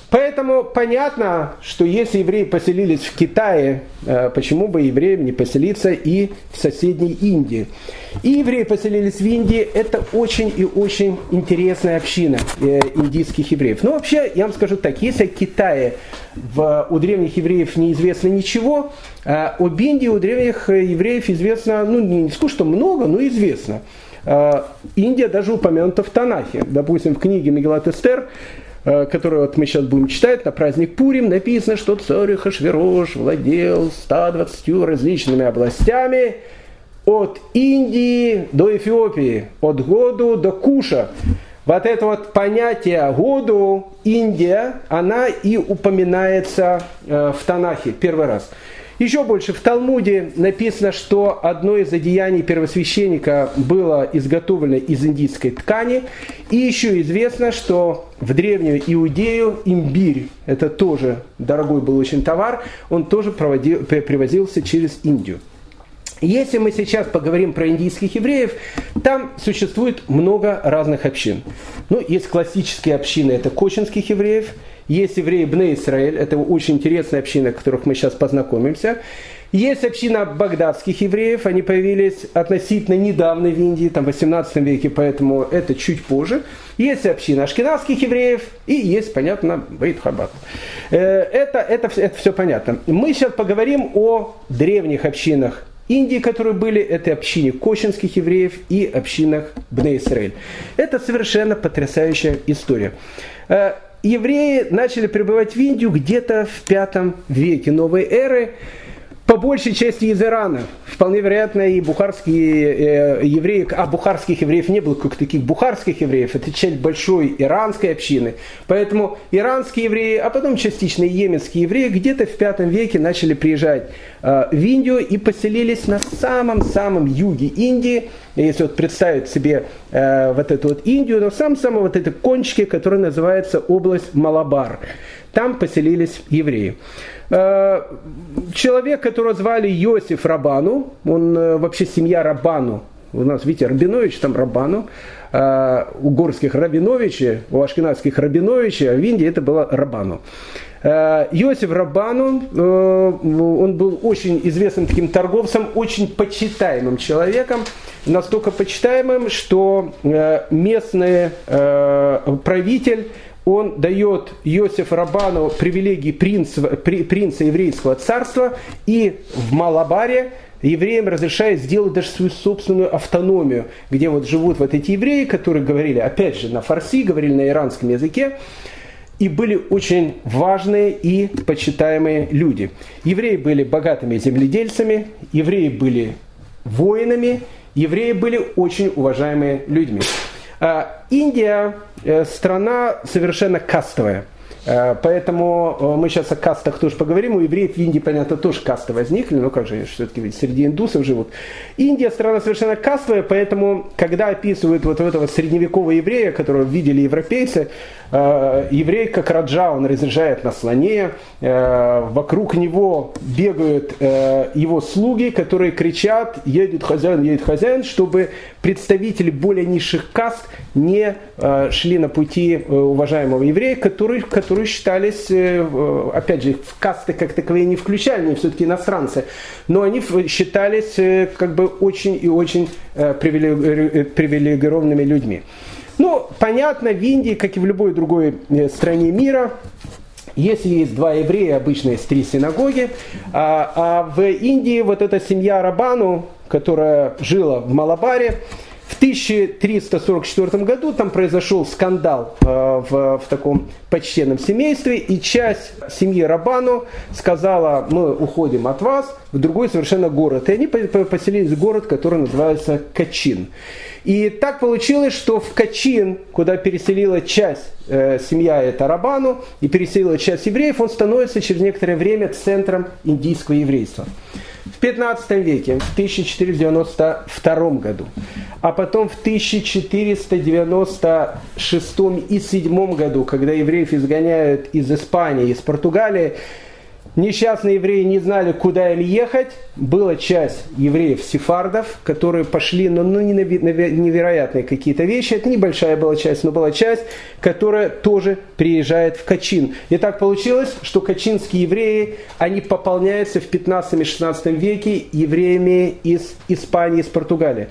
Поэтому понятно, что если евреи поселились в Китае, почему бы евреям не поселиться и в соседней Индии? И евреи поселились в Индии, это очень и очень интересная община индийских евреев. Но вообще, я вам скажу так, если о Китае у древних евреев неизвестно ничего, об Индии у древних евреев известно, ну не скажу, что много, но известно. Индия даже упомянута в Танахе, допустим, в книге Мегилат Эстер, которую вот мы сейчас будем читать, на праздник Пурим написано, что царь Ахашверош владел 120 различными областями от Индии до Эфиопии, от Году до Куша. Вот это вот понятие Году, Индия, она и упоминается в Танахе первый раз. Еще больше, в Талмуде написано, что одно из одеяний первосвященника было изготовлено из индийской ткани. И еще известно, что в древнюю Иудею имбирь, это тоже дорогой был очень товар, он тоже привозился через Индию. Если мы сейчас поговорим про индийских евреев, там существует много разных общин. Ну, есть классические общины, это кочинских евреев. Есть евреи Бне Исраэль, это очень интересная община, с которой мы сейчас познакомимся. Есть община багдадских евреев, они появились относительно недавно в Индии, там в 18 веке, поэтому это чуть позже. Есть община ашкеназских евреев и есть, понятно, Бейт Хаббат. Это все понятно. Мы сейчас поговорим о древних общинах Индии, которые были, это общины кочинских евреев и общинах Бне Исраэль. Это совершенно потрясающая история. Евреи начали прибывать в Индию где-то в V веке новой эры, по большей части из Ирана. Вполне вероятно, и бухарские евреи, а бухарских евреев не было, как таких бухарских евреев, это часть большой иранской общины. Поэтому иранские евреи, а потом частично йеменские евреи, где-то в V веке начали приезжать в Индию и поселились на самом-самом юге Индии. Если вот представить себе вот эту вот Индию, но сам-самый вот эти кончики, которые называется область Малабар. Там поселились евреи. Человек, которого звали Йосиф Рабану, он вообще семья Рабану. У нас, видите, Рабинович, там Рабану. У горских Рабиновичей, у ашкеназских Рабиновичей, а в Индии это было Рабану. Йосиф Рабану, он был очень известным таким торговцем, очень почитаемым человеком. Настолько почитаемым, что местный правитель, он дает Йосифу Рабану привилегии принца еврейского царства, и в Малабаре евреям разрешает сделать даже свою собственную автономию, где вот живут вот эти евреи, которые говорили, опять же, на фарси, говорили на иранском языке, и были очень важные и почитаемые люди. Евреи были богатыми земледельцами, евреи были воинами, евреи были очень уважаемыми людьми. Индия страна совершенно кастовая. Поэтому мы сейчас о кастах тоже поговорим. У евреев в Индии, понятно, тоже касты возникли. Но как же, все-таки ведь среди индусов живут. Индия страна совершенно кастовая, поэтому, когда описывают вот этого средневекового еврея, которого видели европейцы, еврей как раджа, он разъезжает на слоне, вокруг него бегают его слуги, которые кричат едет хозяин», чтобы представители более низших каст не шли на пути уважаемого еврея, которые считались, опять же, в касты как таковые не включали, они все-таки иностранцы, но они считались как бы очень и очень привилегированными людьми. Ну, понятно, в Индии, как и в любой другой стране мира, если есть два еврея, обычно есть три синагоги, а в Индии вот эта семья Рабану, которая жила в Малабаре, в 1344 году там произошел скандал в таком почтенном семействе, и часть семьи Рабану сказала, мы уходим от вас в другой совершенно город. И они поселились в город, который называется Кочин. И так получилось, что в Кочин, куда переселила часть семья это Рабану, и переселила часть евреев, он становится через некоторое время центром индийского еврейства. В 15 веке, в 1492 году, а потом в 1496 и 7 году, когда евреев изгоняют из Испании, из Португалии, несчастные евреи не знали, куда им ехать. Была часть евреев-сефардов, которые пошли на невероятные какие-то вещи. Это небольшая была часть, но была часть, которая тоже приезжает в Кочин. И так получилось, что кочинские евреи, они пополняются в 15-16 веке евреями из Испании, из Португалии.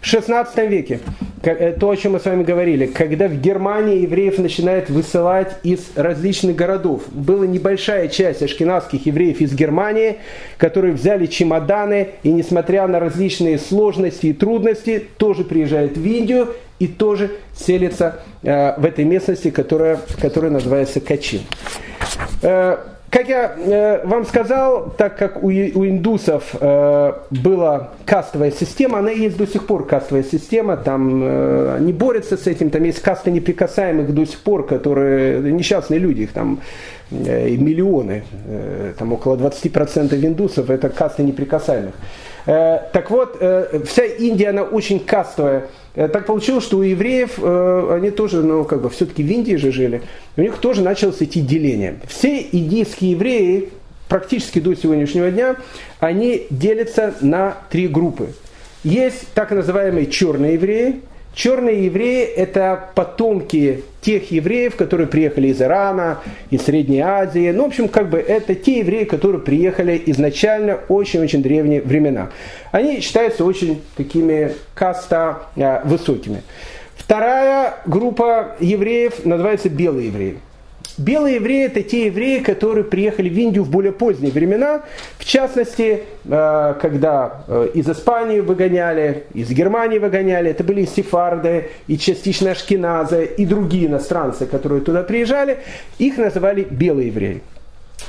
В 16 веке, то, о чем мы с вами говорили, когда в Германии евреев начинают высылать из различных городов. Была небольшая часть ашкеназских евреев из Германии, которые взяли чемоданы и, несмотря на различные сложности и трудности, тоже приезжают в Индию и тоже селятся в этой местности, которая называется Кочин. Как я вам сказал, так как у индусов была кастовая система, она и есть до сих пор кастовая система, там они борются с этим, там есть касты неприкасаемых до сих пор, которые несчастные люди, их там миллионы, там около 20% индусов это касты неприкасаемых. Так вот, вся Индия, она очень кастовая. Так получилось, что у евреев, они тоже, все-таки в Индии же жили, у них тоже началось идти деление. Все индийские евреи, практически до сегодняшнего дня, они делятся на три группы. Есть так называемые черные евреи. Черные евреи – это потомки тех евреев, которые приехали из Ирана, из Средней Азии. Ну, в общем, это те евреи, которые приехали изначально очень-очень древние времена. Они считаются очень такими каста-высокими. Вторая группа евреев называется белые евреи. Белые евреи – это те евреи, которые приехали в Индию в более поздние времена. В частности, когда из Испании выгоняли, из Германии выгоняли. Это были и сефарды, и частично ашкеназы, и другие иностранцы, которые туда приезжали. Их называли белые евреи.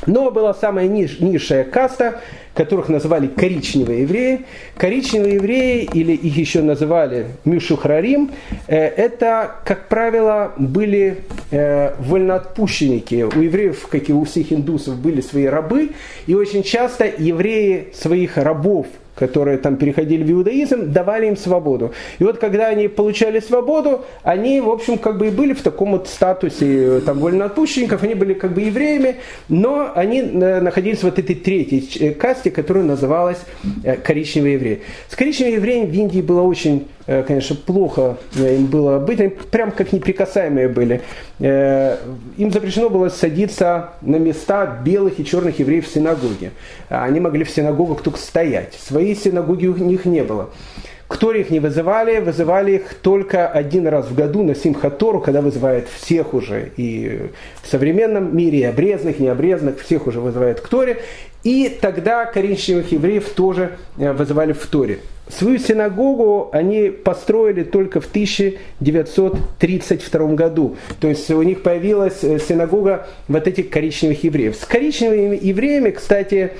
Но была самая низшая каста, которых называли коричневые евреи. Коричневые евреи, или их еще называли мишухрарим, это, как правило, были вольноотпущенники. У евреев, как и у всех индусов, были свои рабы. И очень часто евреи своих рабов, которые там переходили в иудаизм, давали им свободу. И вот когда они получали свободу, они, в общем, и были в таком вот статусе там вольноотпущенников, они были евреями, но они находились в вот этой третьей касте, которая называлась коричневые евреи. С коричневыми евреями в Индии было очень, конечно, плохо им было быть, они прям как неприкасаемые были. Им запрещено было садиться на места белых и черных евреев в синагоге. Они могли в синагогах только стоять. Своей синагоги у них не было. Ктори их не вызывали, вызывали их только один раз в году на Симхат Тору, когда вызывает всех уже, и в современном мире, и обрезанных, и необрезанных, всех уже вызывает к Торе. И тогда коричневых евреев тоже вызывали в Торе. Свою синагогу они построили только в 1932 году. То есть у них появилась синагога вот этих коричневых евреев. С коричневыми евреями, кстати,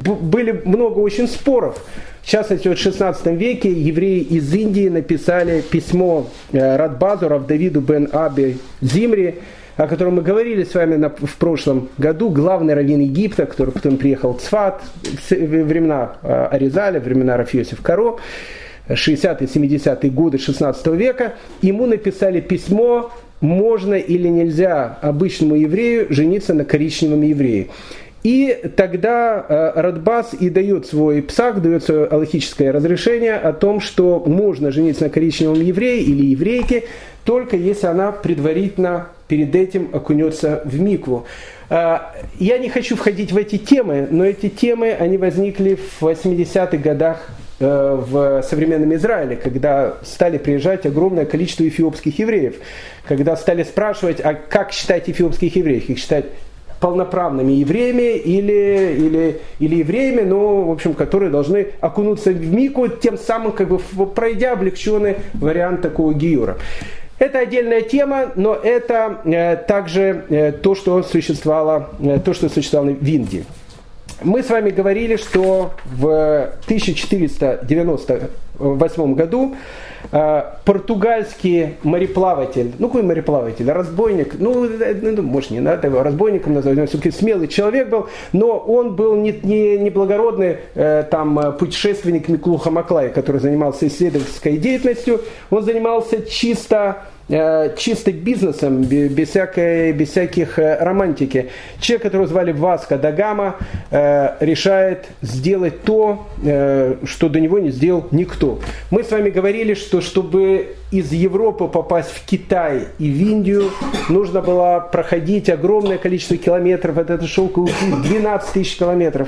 были много очень споров. В частности, в 16 веке евреи из Индии написали письмо Радбазу, Равдавиду бен Аби Зимри, о котором мы говорили с вами в прошлом году, главный раввин Египта, который потом приехал в Цфат, времена Аризаля, времена Раф Йосеф Каро, 60-70-е годы 16 века, ему написали письмо «Можно или нельзя обычному еврею жениться на коричневом еврее?». И тогда Радбаз и дает свой псак, дает свое алахическое разрешение о том, что можно жениться на коричневом еврее или еврейке, только если она предварительно перед этим окунется в микву. Я не хочу входить в эти темы, но эти темы они возникли в 80-х годах в современном Израиле, когда стали приезжать огромное количество эфиопских евреев, когда стали спрашивать, а как считать эфиопских евреев, их считать полноправными евреями или евреями, но, в общем, которые должны окунуться в мику, тем самым как бы пройдя облегченный вариант такого гиюра. Это отдельная тема, но это также то, что существовало в Индии. Мы с вами говорили, что в 1498 году португальский мореплаватель, ну какой мореплаватель, разбойник, ну может не надо его разбойником называть, он все-таки смелый человек был, но он был не благородный там путешественник Миклуха Маклая, который занимался исследовательской деятельностью, он занимался чисто бизнесом, без всяких романтики. Человек, которого звали Васко да Гама, решает сделать то, что до него не сделал никто. Мы с вами говорили, что чтобы из Европы попасть в Китай и в Индию, нужно было проходить огромное количество километров, это шелковый путь, 12 тысяч километров.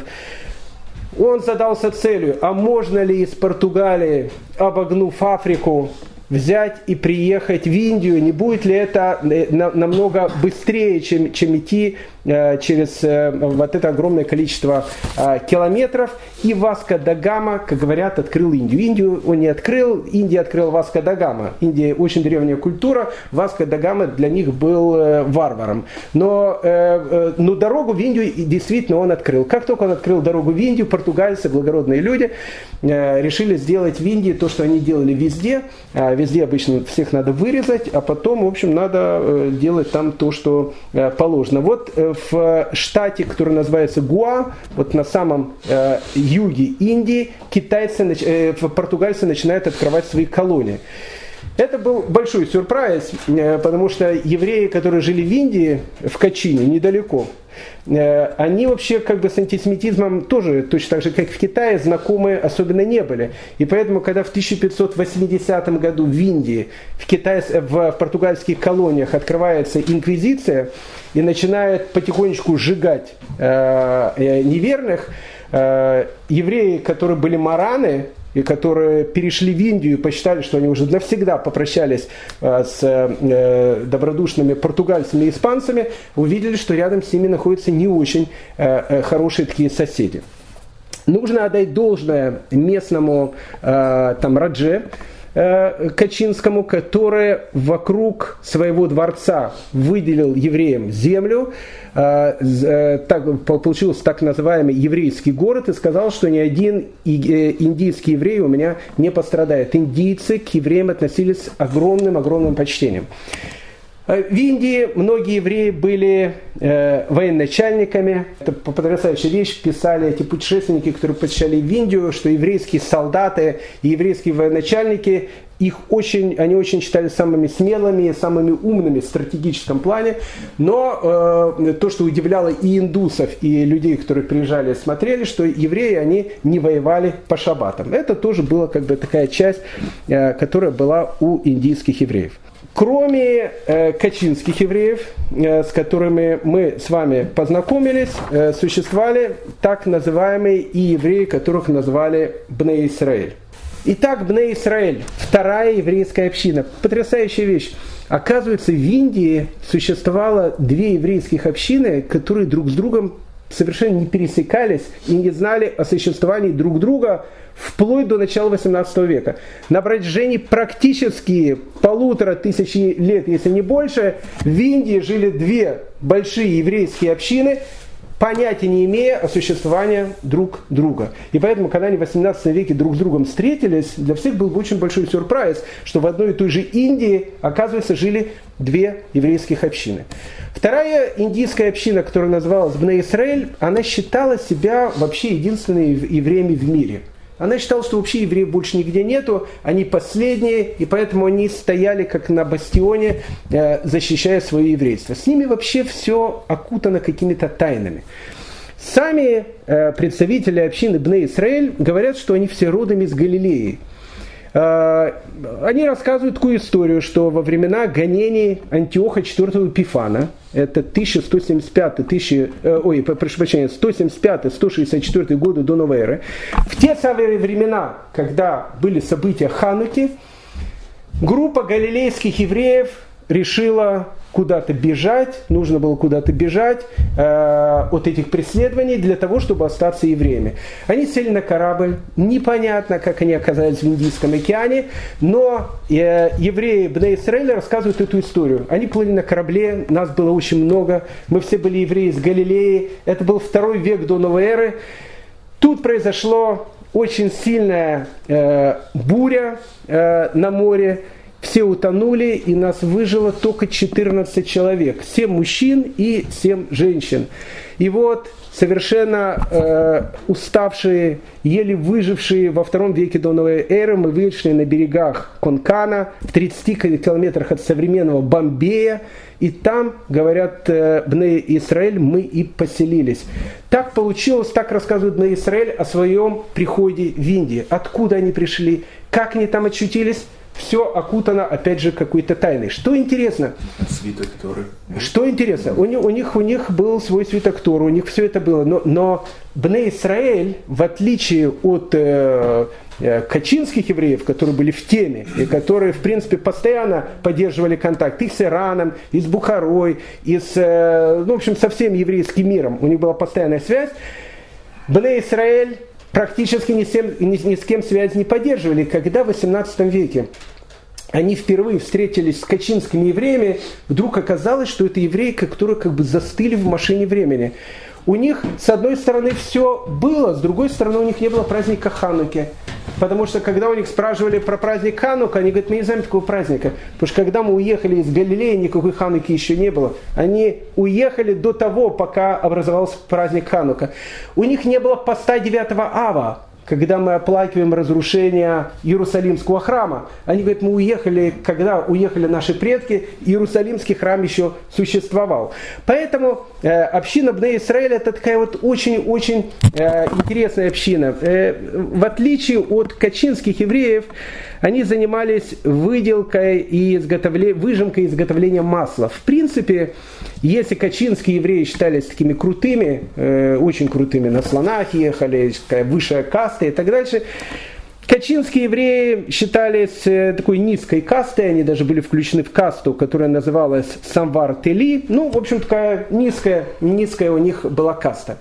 Он задался целью, а можно ли из Португалии, обогнув Африку, взять и приехать в Индию, не будет ли это намного быстрее, чем идти через вот это огромное количество километров. И Васко да Гама, как говорят, открыл Индию. Индию он не открыл, Индию открыл Васко да Гама. Индия очень древняя культура, Васко да Гама для них был варваром. Но дорогу в Индию действительно он открыл. Как только он открыл дорогу в Индию, португальцы, благородные люди, решили сделать в Индии то, что они делали везде. Везде обычно всех надо вырезать, а потом, в общем, надо делать там то, что положено. Вот в штате, который называется Гоа, вот на самом юге Индии, португальцы начинают открывать свои колонии. Это был большой сюрприз, потому что евреи, которые жили в Индии, в Качине, недалеко, они вообще как бы с антисемитизмом тоже, точно так же, как в Китае, знакомы особенно не были. И поэтому, когда в 1580 году в Индии, в португальских колониях открывается инквизиция и начинает потихонечку сжигать неверных, евреи, которые были мараны, и которые перешли в Индию и посчитали, что они уже навсегда попрощались с добродушными португальцами и испанцами, увидели, что рядом с ними находятся не очень хорошие такие соседи. Нужно отдать должное местному Радже Качинскому, который вокруг своего дворца выделил евреям землю, получился так называемый еврейский город, и сказал, что ни один индийский еврей у меня не пострадает. Индийцы к евреям относились с огромным почтением. В Индии многие евреи были военачальниками. Это потрясающая вещь. Писали эти путешественники, которые посещали в Индию, что еврейские солдаты и еврейские военачальники, они очень считали самыми смелыми, самыми умными в стратегическом плане. Но то, что удивляло и индусов, и людей, которые приезжали и смотрели, что евреи, они не воевали по шаббатам. Это тоже была как бы такая часть, которая была у индийских евреев. Кроме качинских евреев, с которыми мы с вами познакомились, существовали так называемые и евреи, которых назвали Бней Исраэль. Итак, Бней Исраэль, вторая еврейская община. Потрясающая вещь. Оказывается, в Индии существовало две еврейских общины, которые друг с другом совершенно не пересекались и не знали о существовании друг друга вплоть до начала 18 века. На протяжении практически 1500 лет, если не больше, в Индии жили две большие еврейские общины, понятия не имея о существовании друг друга. И поэтому, когда они в 18 веке друг с другом встретились, для всех был бы очень большой сюрприз, что в одной и той же Индии, оказывается, жили две еврейских общины. Вторая индийская община, которая называлась Бней Исраэль, она считала себя вообще единственной евреями в мире. Она считала, что вообще евреев больше нигде нету, они последние, и поэтому они стояли как на бастионе, защищая свое еврейство. С ними вообще все окутано какими-то тайнами. Сами представители общины Бней Исраэль говорят, что они все родом из Галилеи. Они рассказывают такую историю, что во времена гонений Антиоха IV Эпифана, это 175-164 годы до новой эры, в те самые времена, когда были события Хануки, группа галилейских евреев решила куда-то бежать, нужно было куда-то бежать от этих преследований для того, чтобы остаться евреями. Они сели на корабль, непонятно, как они оказались в Индийском океане, но евреи Бней Исраэль рассказывают эту историю. Они плыли на корабле, нас было очень много, мы все были евреи из Галилеи, это был 2 век до новой эры. Тут произошло очень сильная буря на море, все утонули, и нас выжило только 14 человек. 7 мужчин и 7 женщин. И вот совершенно уставшие, еле выжившие во 2 веке до новой эры, мы вышли на берегах Конкана, в 30 километрах от современного Бомбея. И там, говорят Бней Исраэль, мы и поселились. Так получилось, так рассказывает Бней Исраэль о своем приходе в Индию. Откуда они пришли, как они там очутились? Все окутано, опять же, какой-то тайной. Что интересно? Свиток Торы. Что интересно? У них был свой свиток Торы, у них все это было. Но Бней Исраэль, в отличие от качинских евреев, которые были в теме, и которые, в принципе, постоянно поддерживали контакт и с Ираном, и с Бухарой, и с, в общем, со всем еврейским миром. У них была постоянная связь. Бней Исраэль практически ни с кем связь не поддерживали. Когда в 18 веке они впервые встретились с качинскими евреями, вдруг оказалось, что это евреи, которые как бы застыли в машине времени. У них, с одной стороны, все было, с другой стороны, у них не было праздника Хануки. Потому что, когда у них спрашивали про праздник Ханука, они говорят, мы не знаем такого праздника. Потому что, когда мы уехали из Галилеи, никакой Хануки еще не было. Они уехали до того, пока образовался праздник Ханука. У них не было поста 9 Ава, когда мы оплакиваем разрушение Иерусалимского храма. Они говорят, мы уехали, когда уехали наши предки, Иерусалимский храм еще существовал. Поэтому община Бней Исраэль это такая вот очень-очень интересная община. В отличие от качинских евреев, они занимались выделкой и выжимкой и изготовлением масла. В принципе, если качинские евреи считались такими крутыми, очень крутыми, на слонах ехали, высшая каста и так дальше, качинские евреи считались такой низкой кастой, они даже были включены в касту, которая называлась самвар-тели. Ну, в общем, такая низкая у них была каста.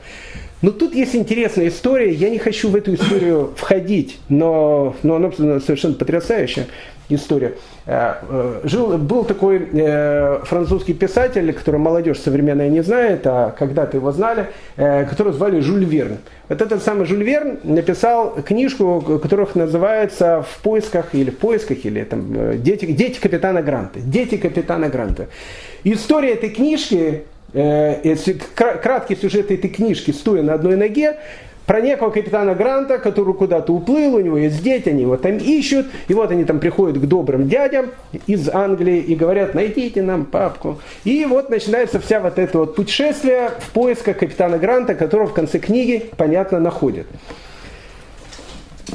Но тут есть интересная история, я не хочу в эту историю входить, но она совершенно потрясающая история. Был такой французский писатель, который молодежь современная не знает, а когда-то его знали, которого звали Жюль Верн. Вот этот самый Жюль Верн написал книжку, которая называется «В поисках» или «Дети капитана Гранта». «Дети капитана Гранта». История этой книжки, краткий сюжет этой книжки, стоя на одной ноге, про некого капитана Гранта, который куда-то уплыл, у него есть дети, они его там ищут, и вот они там приходят к добрым дядям из Англии и говорят, найдите нам папку. И вот начинается вся вот это вот путешествие в поисках капитана Гранта, которого в конце книги, понятно, находят.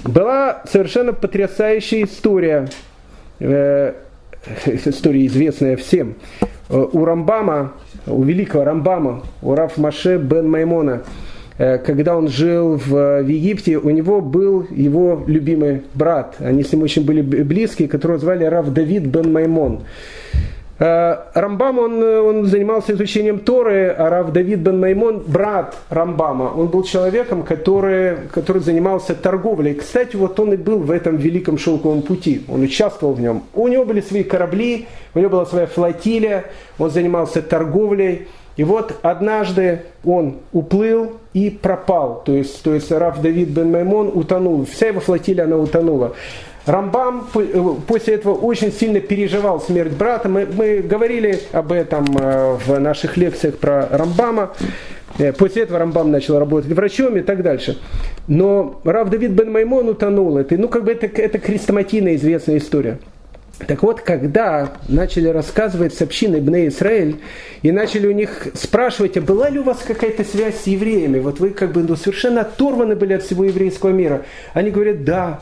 Была совершенно потрясающая история, история известная всем, у Рамбама, у великого Рамбама, у Рав Маше бен Маймона, когда он жил в Египте, у него был его любимый брат, они с ним очень были близкие, которого звали Рав Давид бен Маймон. Рамбам, он занимался изучением Торы, а Рав Давид бен Маймон, брат Рамбама, он был человеком, который занимался торговлей. Кстати, вот он и был в этом великом шелковом пути, он участвовал в нем. У него были свои корабли, у него была своя флотилия, он занимался торговлей. И вот однажды он уплыл и пропал. То есть Рав Давид бен Маймон утонул, вся его флотилия, она утонула. Рамбам после этого очень сильно переживал смерть брата. Мы говорили об этом в наших лекциях про Рамбама. После этого Рамбам начал работать врачом и так дальше. Но Рав Давид бен Маймон утонул. Это хрестоматийная известная история. Так вот, когда начали рассказывать с общиной Бней Исраэль, и начали у них спрашивать, а была ли у вас какая-то связь с евреями? Вот вы совершенно оторваны были от всего еврейского мира. Они говорят, да,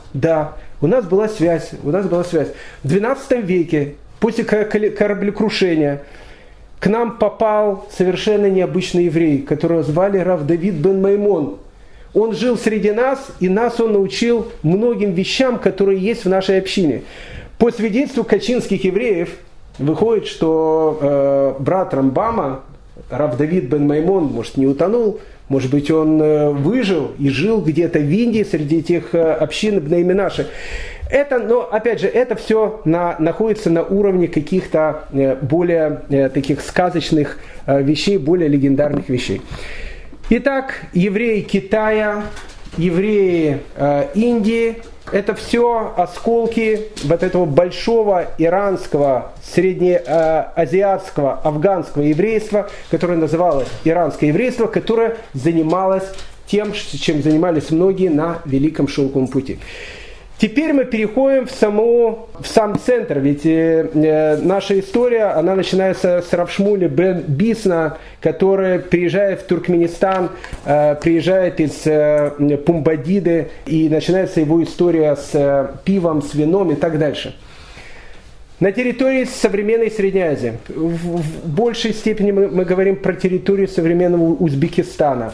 у нас была связь. В 12 веке, после кораблекрушения, к нам попал совершенно необычный еврей, которого звали Рав Давид бен Маймон. Он жил среди нас, и нас он научил многим вещам, которые есть в нашей общине. По свидетельству качинских евреев выходит, что брат Рамбама, Рав Давид бен Маймон, может, не утонул, может быть, он выжил и жил где-то в Индии среди тех общин Бней Менаше. Это все находится на уровне каких-то более таких сказочных вещей, более легендарных вещей. Итак, евреи Китая, евреи Индии. Это все осколки вот этого большого иранского, среднеазиатского, афганского еврейства, которое называлось иранское еврейство, которое занималось тем, чем занимались многие на Великом Шелковом пути. Теперь мы переходим в сам центр, ведь наша история, она начинается с Рав Шмуэля бен Бисна, который приезжает в Туркменистан, приезжает из Пумбадиды, и начинается его история с пивом, с вином и так дальше. На территории современной Средней Азии, в большей степени мы говорим про территорию современного Узбекистана.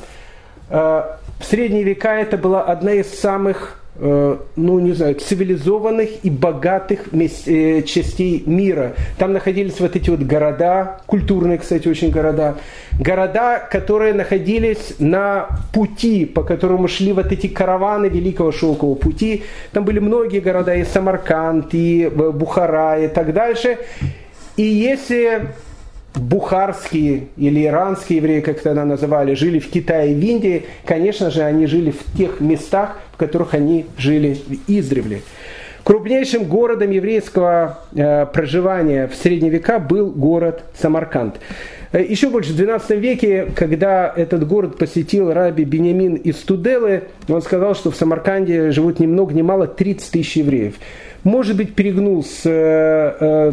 В средние века это была одна из самых цивилизованных и богатых частей мира. Там находились вот эти вот города, культурные, кстати, очень города, которые находились на пути, по которому шли вот эти караваны Великого Шелкового пути. Там были многие города, и Самарканд, и Бухара, и так дальше. И если бухарские или иранские евреи, как тогда называли, жили в Китае и в Индии, конечно же, они жили в тех местах, в которых они жили издревле. Крупнейшим городом еврейского проживания в средние века был город Самарканд. Еще больше, в 12 веке, когда этот город посетил раби Биньямин из Туделы, он сказал, что в Самарканде живут ни много ни мало 30 тысяч евреев. Может быть, перегнул с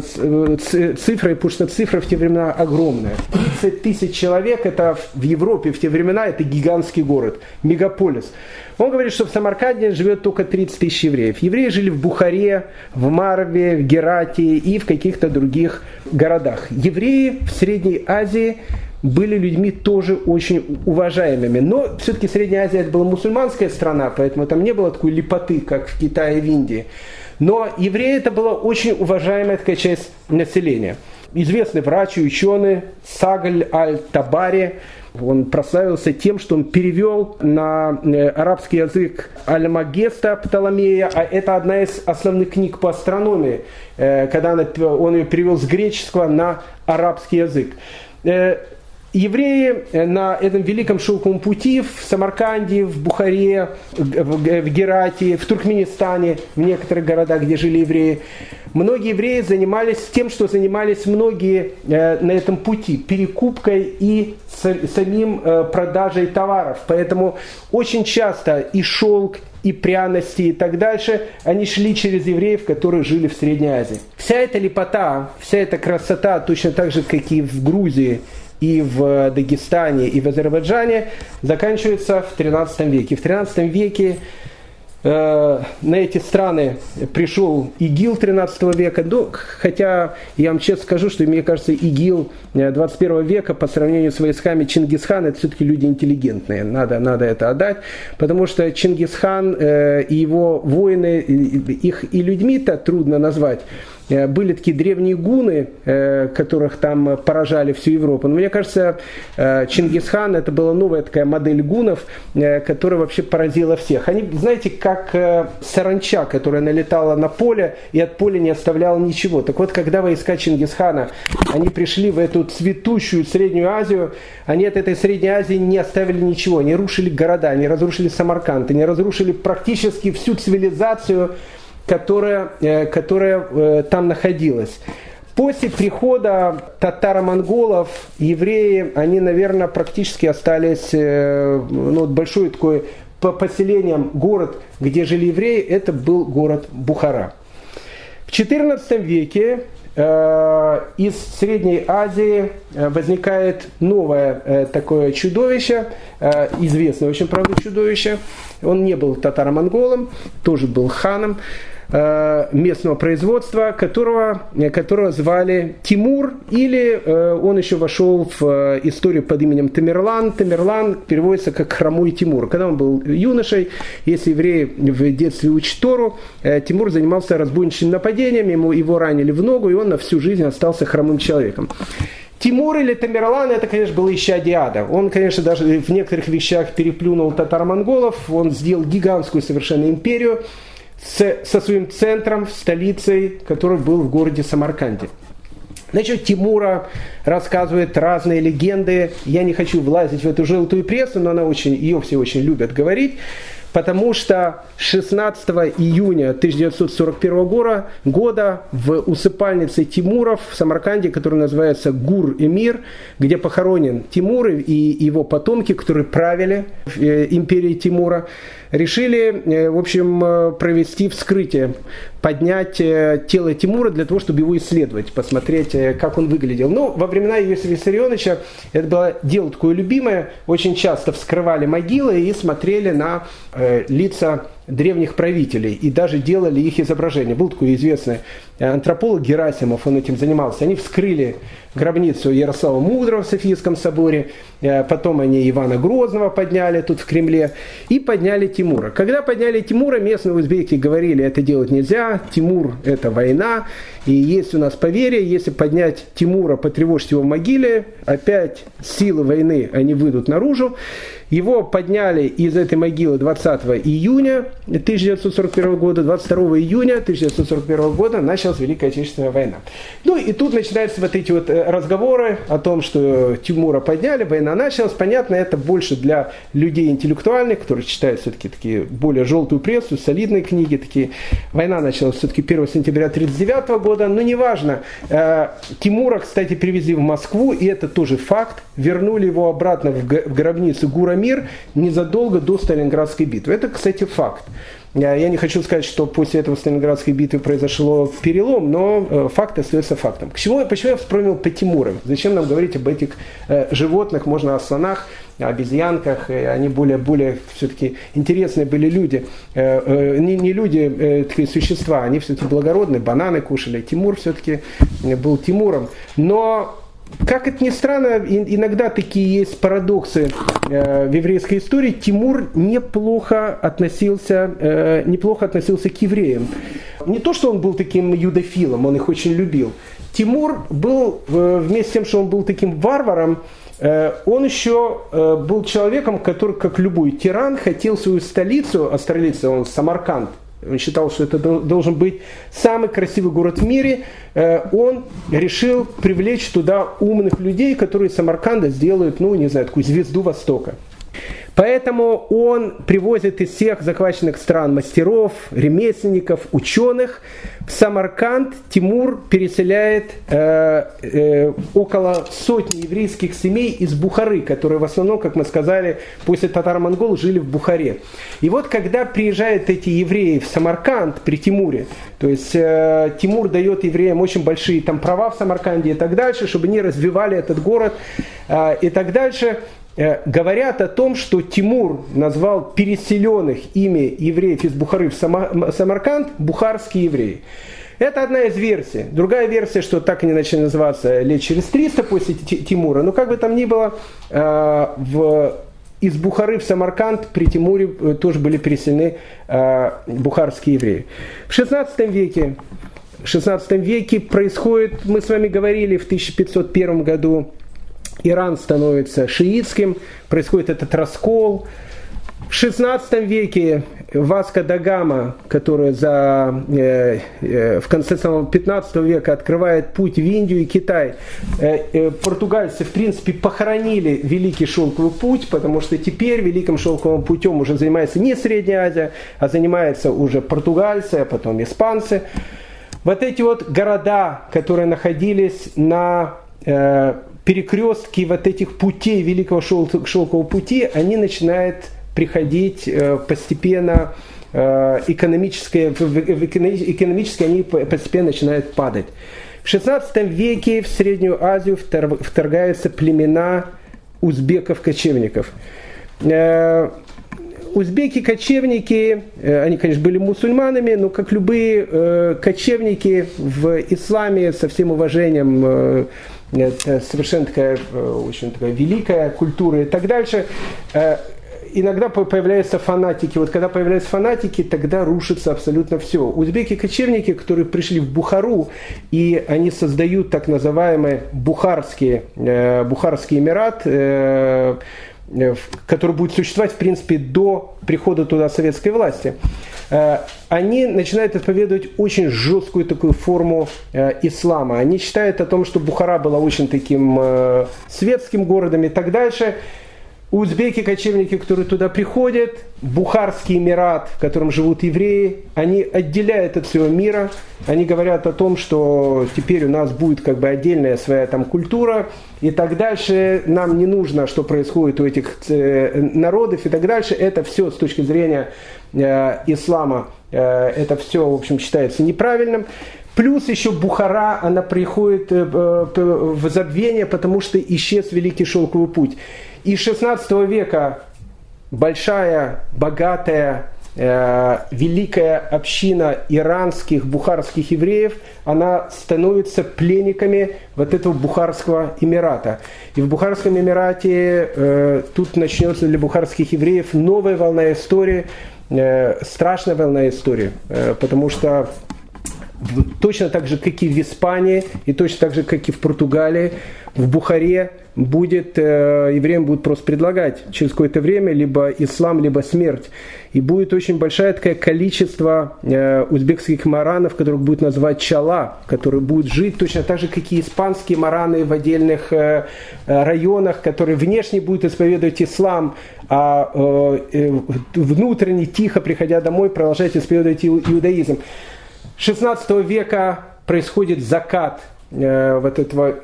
цифрой, потому что цифра в те времена огромная. 30 тысяч человек, это в Европе в те времена, это гигантский город, мегаполис. Он говорит, что в Самарканде живет только 30 тысяч евреев. Евреи жили в Бухаре, в Марве, в Герате и в каких-то других городах. Евреи в Средней Азии были людьми тоже очень уважаемыми. Но все-таки Средняя Азия это была мусульманская страна, поэтому там не было такой лепоты, как в Китае и в Индии. Но евреи это была очень уважаемая такая часть населения. Известный врач и ученый Сагаль аль-Табари, он прославился тем, что он перевел на арабский язык Альмагеста Птоломея, а это одна из основных книг по астрономии, когда он ее перевел с греческого на арабский язык. Евреи на этом великом шелковом пути в Самарканде, в Бухаре, в Герате, в Туркменистане, в некоторых городах, где жили евреи, многие евреи занимались тем, что занимались многие на этом пути, перекупкой и самим продажей товаров. Поэтому очень часто и шелк, и пряности и так дальше, они шли через евреев, которые жили в Средней Азии. Вся эта лепота, вся эта красота, точно так же, как и в Грузии, и в Дагестане, и в Азербайджане, заканчивается в XIII веке. В XIII веке на эти страны пришел ИГИЛ 13 века, хотя я вам честно скажу, что мне кажется, ИГИЛ 21 века по сравнению с войсками Чингисхана, это все-таки люди интеллигентные, надо это отдать, потому что Чингисхан и его воины, их и людьми-то трудно назвать. Были такие древние гунны, которых там поражали всю Европу. Но мне кажется, Чингисхан — это была новая такая модель гуннов, которая вообще поразила всех. Они, знаете, как саранча, которая налетала на поле и от поля не оставляла ничего. Так вот, когда войска Чингисхана, они пришли в эту цветущую Среднюю Азию, они от этой Средней Азии не оставили ничего. Они рушили города, они разрушили Самарканд, они разрушили практически всю цивилизацию, которая там находилась. После прихода татаро-монголов евреи, они, наверное, практически остались, большой такой по поселениям город, где жили евреи, это был город Бухара. В XIV веке из Средней Азии возникает новое такое чудовище, известное очень, правда, чудовище. Он не был татаро-монголом, тоже был ханом местного производства, которого звали Тимур, или он еще вошел в историю под именем Тамерлан. Тамерлан переводится как «хромой Тимур». Когда он был юношей, если евреи в детстве учат Тору, Тимур занимался разбойничьими нападениями, его ранили в ногу, и он на всю жизнь остался хромым человеком. Тимур или Тамерлан, это, конечно, было исчадие ада. Он, конечно, даже в некоторых вещах переплюнул татаро-монголов, он сделал гигантскую совершенно империю, со своим центром, столицей, который был в городе Самарканде. Насчет Тимура рассказывают разные легенды. Я не хочу влазить в эту желтую прессу, но ее все очень любят говорить, потому что 16 июня 1941 года в усыпальнице Тимуров в Самарканде, которая называется Гур-Эмир, где похоронен Тимур и его потомки, которые правили империей Тимура, решили, в общем, провести вскрытие, поднять тело Тимура для того, чтобы его исследовать, посмотреть, как он выглядел. Но во времена Иосифа Виссарионовича это было дело такое любимое. Очень часто вскрывали могилы и смотрели на лица древних правителей и даже делали их изображения. Был такой известный антрополог Герасимов, он этим занимался. Они вскрыли гробницу Ярослава Мудрого в Софийском соборе, потом они Ивана Грозного подняли тут в Кремле и подняли Тимура. Когда подняли Тимура, местные узбеки говорили, это делать нельзя, Тимур – это война, и есть у нас поверье, если поднять Тимура, потревожить его в могиле, опять силы войны, они выйдут наружу. Его подняли из этой могилы 20 июня 1941 года, 22 июня 1941 года началась Великая Отечественная война. Ну и тут начинаются вот эти вот разговоры о том, что Тимура подняли, война началась. Понятно, это больше для людей интеллектуальных, которые читают все-таки такие более желтую прессу, солидные книги такие. Война началась все-таки 1 сентября 1939 года, но неважно. Тимура, кстати, привезли в Москву, и это тоже факт. Вернули его обратно в гробницу Гур-Эмир незадолго до Сталинградской битвы. Это, кстати, факт. Я не хочу сказать, что после этого Сталинградской битвы произошло перелом, но факт остается фактом. Почему я вспомнил по Тимурам? Зачем нам говорить об этих животных? Можно о слонах, о обезьянках. Они более все-таки интересные были люди. Не люди, такие существа. Они все-таки благородные, бананы кушали. Тимур все-таки был Тимуром. Но... Как это ни странно, иногда такие есть парадоксы в еврейской истории. Тимур неплохо относился к евреям. Не то, что он был таким юдофилом, он их очень любил. Тимур был, вместе с тем, что он был таким варваром, он еще был человеком, который, как любой тиран, хотел свою столицу, а столица он Самарканд. Он считал, что это должен быть самый красивый город в мире. Он решил привлечь туда умных людей, которые из Самарканда сделают, такую звезду Востока. Поэтому он привозит из всех захваченных стран мастеров, ремесленников, ученых. В Самарканд Тимур переселяет около сотни еврейских семей из Бухары, которые в основном, как мы сказали, после татаро-монгол жили в Бухаре. И вот когда приезжают эти евреи в Самарканд при Тимуре, то есть Тимур дает евреям очень большие права в Самарканде и так дальше, чтобы они развивали этот город и так дальше, говорят о том, что Тимур назвал переселенных ими евреев из Бухары в Самарканд бухарские евреи. Это одна из версий. Другая версия, что так они начали называться лет через 300 после Тимура. Но как бы там ни было, из Бухары в Самарканд при Тимуре тоже были переселены бухарские евреи. В XVI веке происходит, мы с вами говорили, в 1501 году Иран становится шиитским, происходит этот раскол. В XVI веке Васко да Гама, который в конце самого XV века открывает путь в Индию и Китай, португальцы в принципе похоронили Великий Шелковый путь, потому что теперь Великим Шелковым путем уже занимается не Средняя Азия, а занимаются уже португальцы, а потом испанцы. Вот эти вот города, которые находились на перекрестки вот этих путей Великого Шелкового пути, они начинают приходить постепенно экономически они постепенно начинают падать. В XVI веке в Среднюю Азию вторгаются племена узбеков-кочевников. Узбеки-кочевники, они, конечно, были мусульманами, но как любые кочевники в исламе, со всем уважением, это совершенно такая очень такая великая культура и так дальше. Иногда появляются фанатики. Вот когда появляются фанатики, тогда рушится абсолютно все. Узбеки-кочевники, которые пришли в Бухару, и они создают так называемый Бухарский эмират, который будет существовать, в принципе, до прихода туда советской власти, они начинают исповедовать очень жесткую такую форму ислама. Они считают о том, что Бухара была очень таким светским городом и так дальше. Узбеки-кочевники, которые туда приходят, Бухарский эмират, в котором живут евреи, они отделяют от всего мира, они говорят о том, что теперь у нас будет как бы отдельная своя там культура и так дальше, нам не нужно, что происходит у этих народов и так дальше, это все с точки зрения ислама, это все, в общем, считается неправильным. Плюс еще Бухара, она приходит в забвение, потому что исчез Великий Шелковый путь. И с 16 века большая, богатая, великая община иранских, бухарских евреев, она становится пленниками вот этого Бухарского эмирата. И в Бухарском эмирате тут начнется для бухарских евреев новая волна истории, страшная волна истории, потому что точно так же, как и в Испании, и точно так же, как и в Португалии, в Бухаре евреям будут просто предлагать через какое-то время либо ислам, либо смерть. И будет очень большое такое количество узбекских маранов, которых будут называть чала, которые будут жить точно так же, как и испанские мараны в отдельных районах, которые внешне будут исповедовать ислам, а внутренне, тихо, приходя домой, продолжать исповедовать иудаизм. С 16 века происходит закат вот этого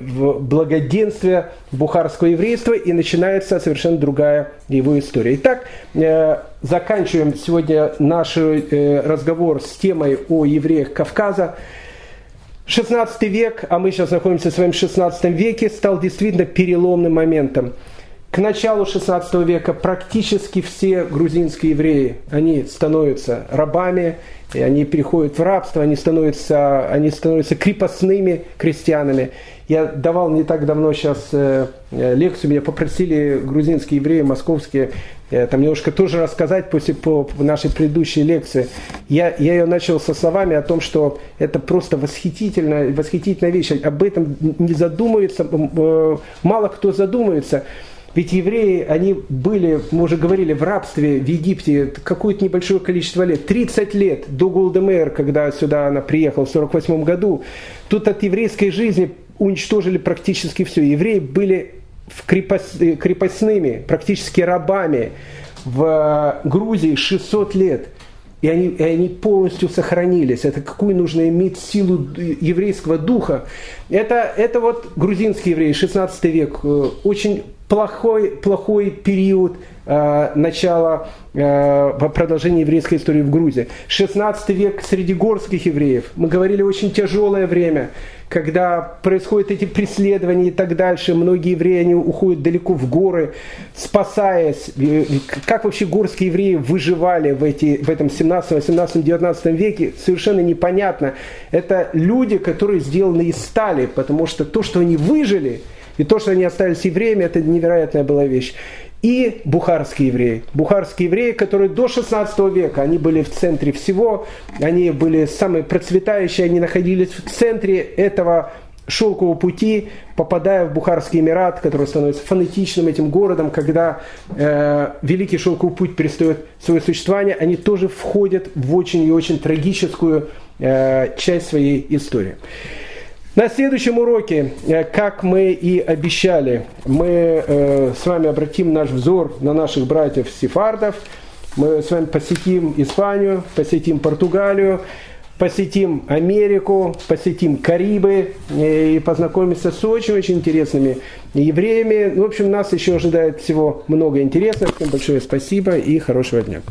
благоденствия бухарского еврейства, и начинается совершенно другая его история. Итак, заканчиваем сегодня наш разговор с темой о евреях Кавказа. 16 век, а мы сейчас находимся с вами в 16 веке, стал действительно переломным моментом. К началу XVI века практически все грузинские евреи, они становятся рабами, и они переходят в рабство, они становятся крепостными крестьянами. Я давал не так давно сейчас лекцию, меня попросили грузинские евреи, московские, там немножко тоже рассказать по нашей предыдущей лекции. Я ее начал со словами о том, что это просто восхитительная вещь, об этом не задумывается, мало кто задумывается. Ведь евреи, они были, мы уже говорили, в рабстве в Египте какое-то небольшое количество лет, 30 лет до Голды Меир, когда сюда она приехала в 1948 году. Тут от еврейской жизни уничтожили практически все. Евреи были крепостными, практически рабами в Грузии 600 лет. И они полностью сохранились. Это какую нужно иметь силу еврейского духа. Это вот грузинские евреи, 16 век, очень плохой период начала, продолжения еврейской истории в Грузии. 16 век среди горских евреев. Мы говорили, очень тяжелое время, когда происходят эти преследования и так дальше. Многие евреи, они уходят далеко в горы, спасаясь. Как вообще горские евреи выживали в этом 17, 18, 19 веке, совершенно непонятно. Это люди, которые сделаны из стали, потому что то, что они выжили, и то, что они остались евреями, это невероятная была вещь. И бухарские евреи. Бухарские евреи, которые до 16 века, они были в центре всего, они были самые процветающие, они находились в центре этого шелкового пути, попадая в Бухарский Эмират, который становится фанатичным этим городом, когда Великий Шелковый Путь перестает свое существование, они тоже входят в очень и очень трагическую часть своей истории. На следующем уроке, как мы и обещали, мы с вами обратим наш взор на наших братьев-сефардов. Мы с вами посетим Испанию, посетим Португалию, посетим Америку, посетим Карибы и познакомимся с очень-очень интересными евреями. В общем, нас еще ожидает всего много интересного. Всем большое спасибо и хорошего дня.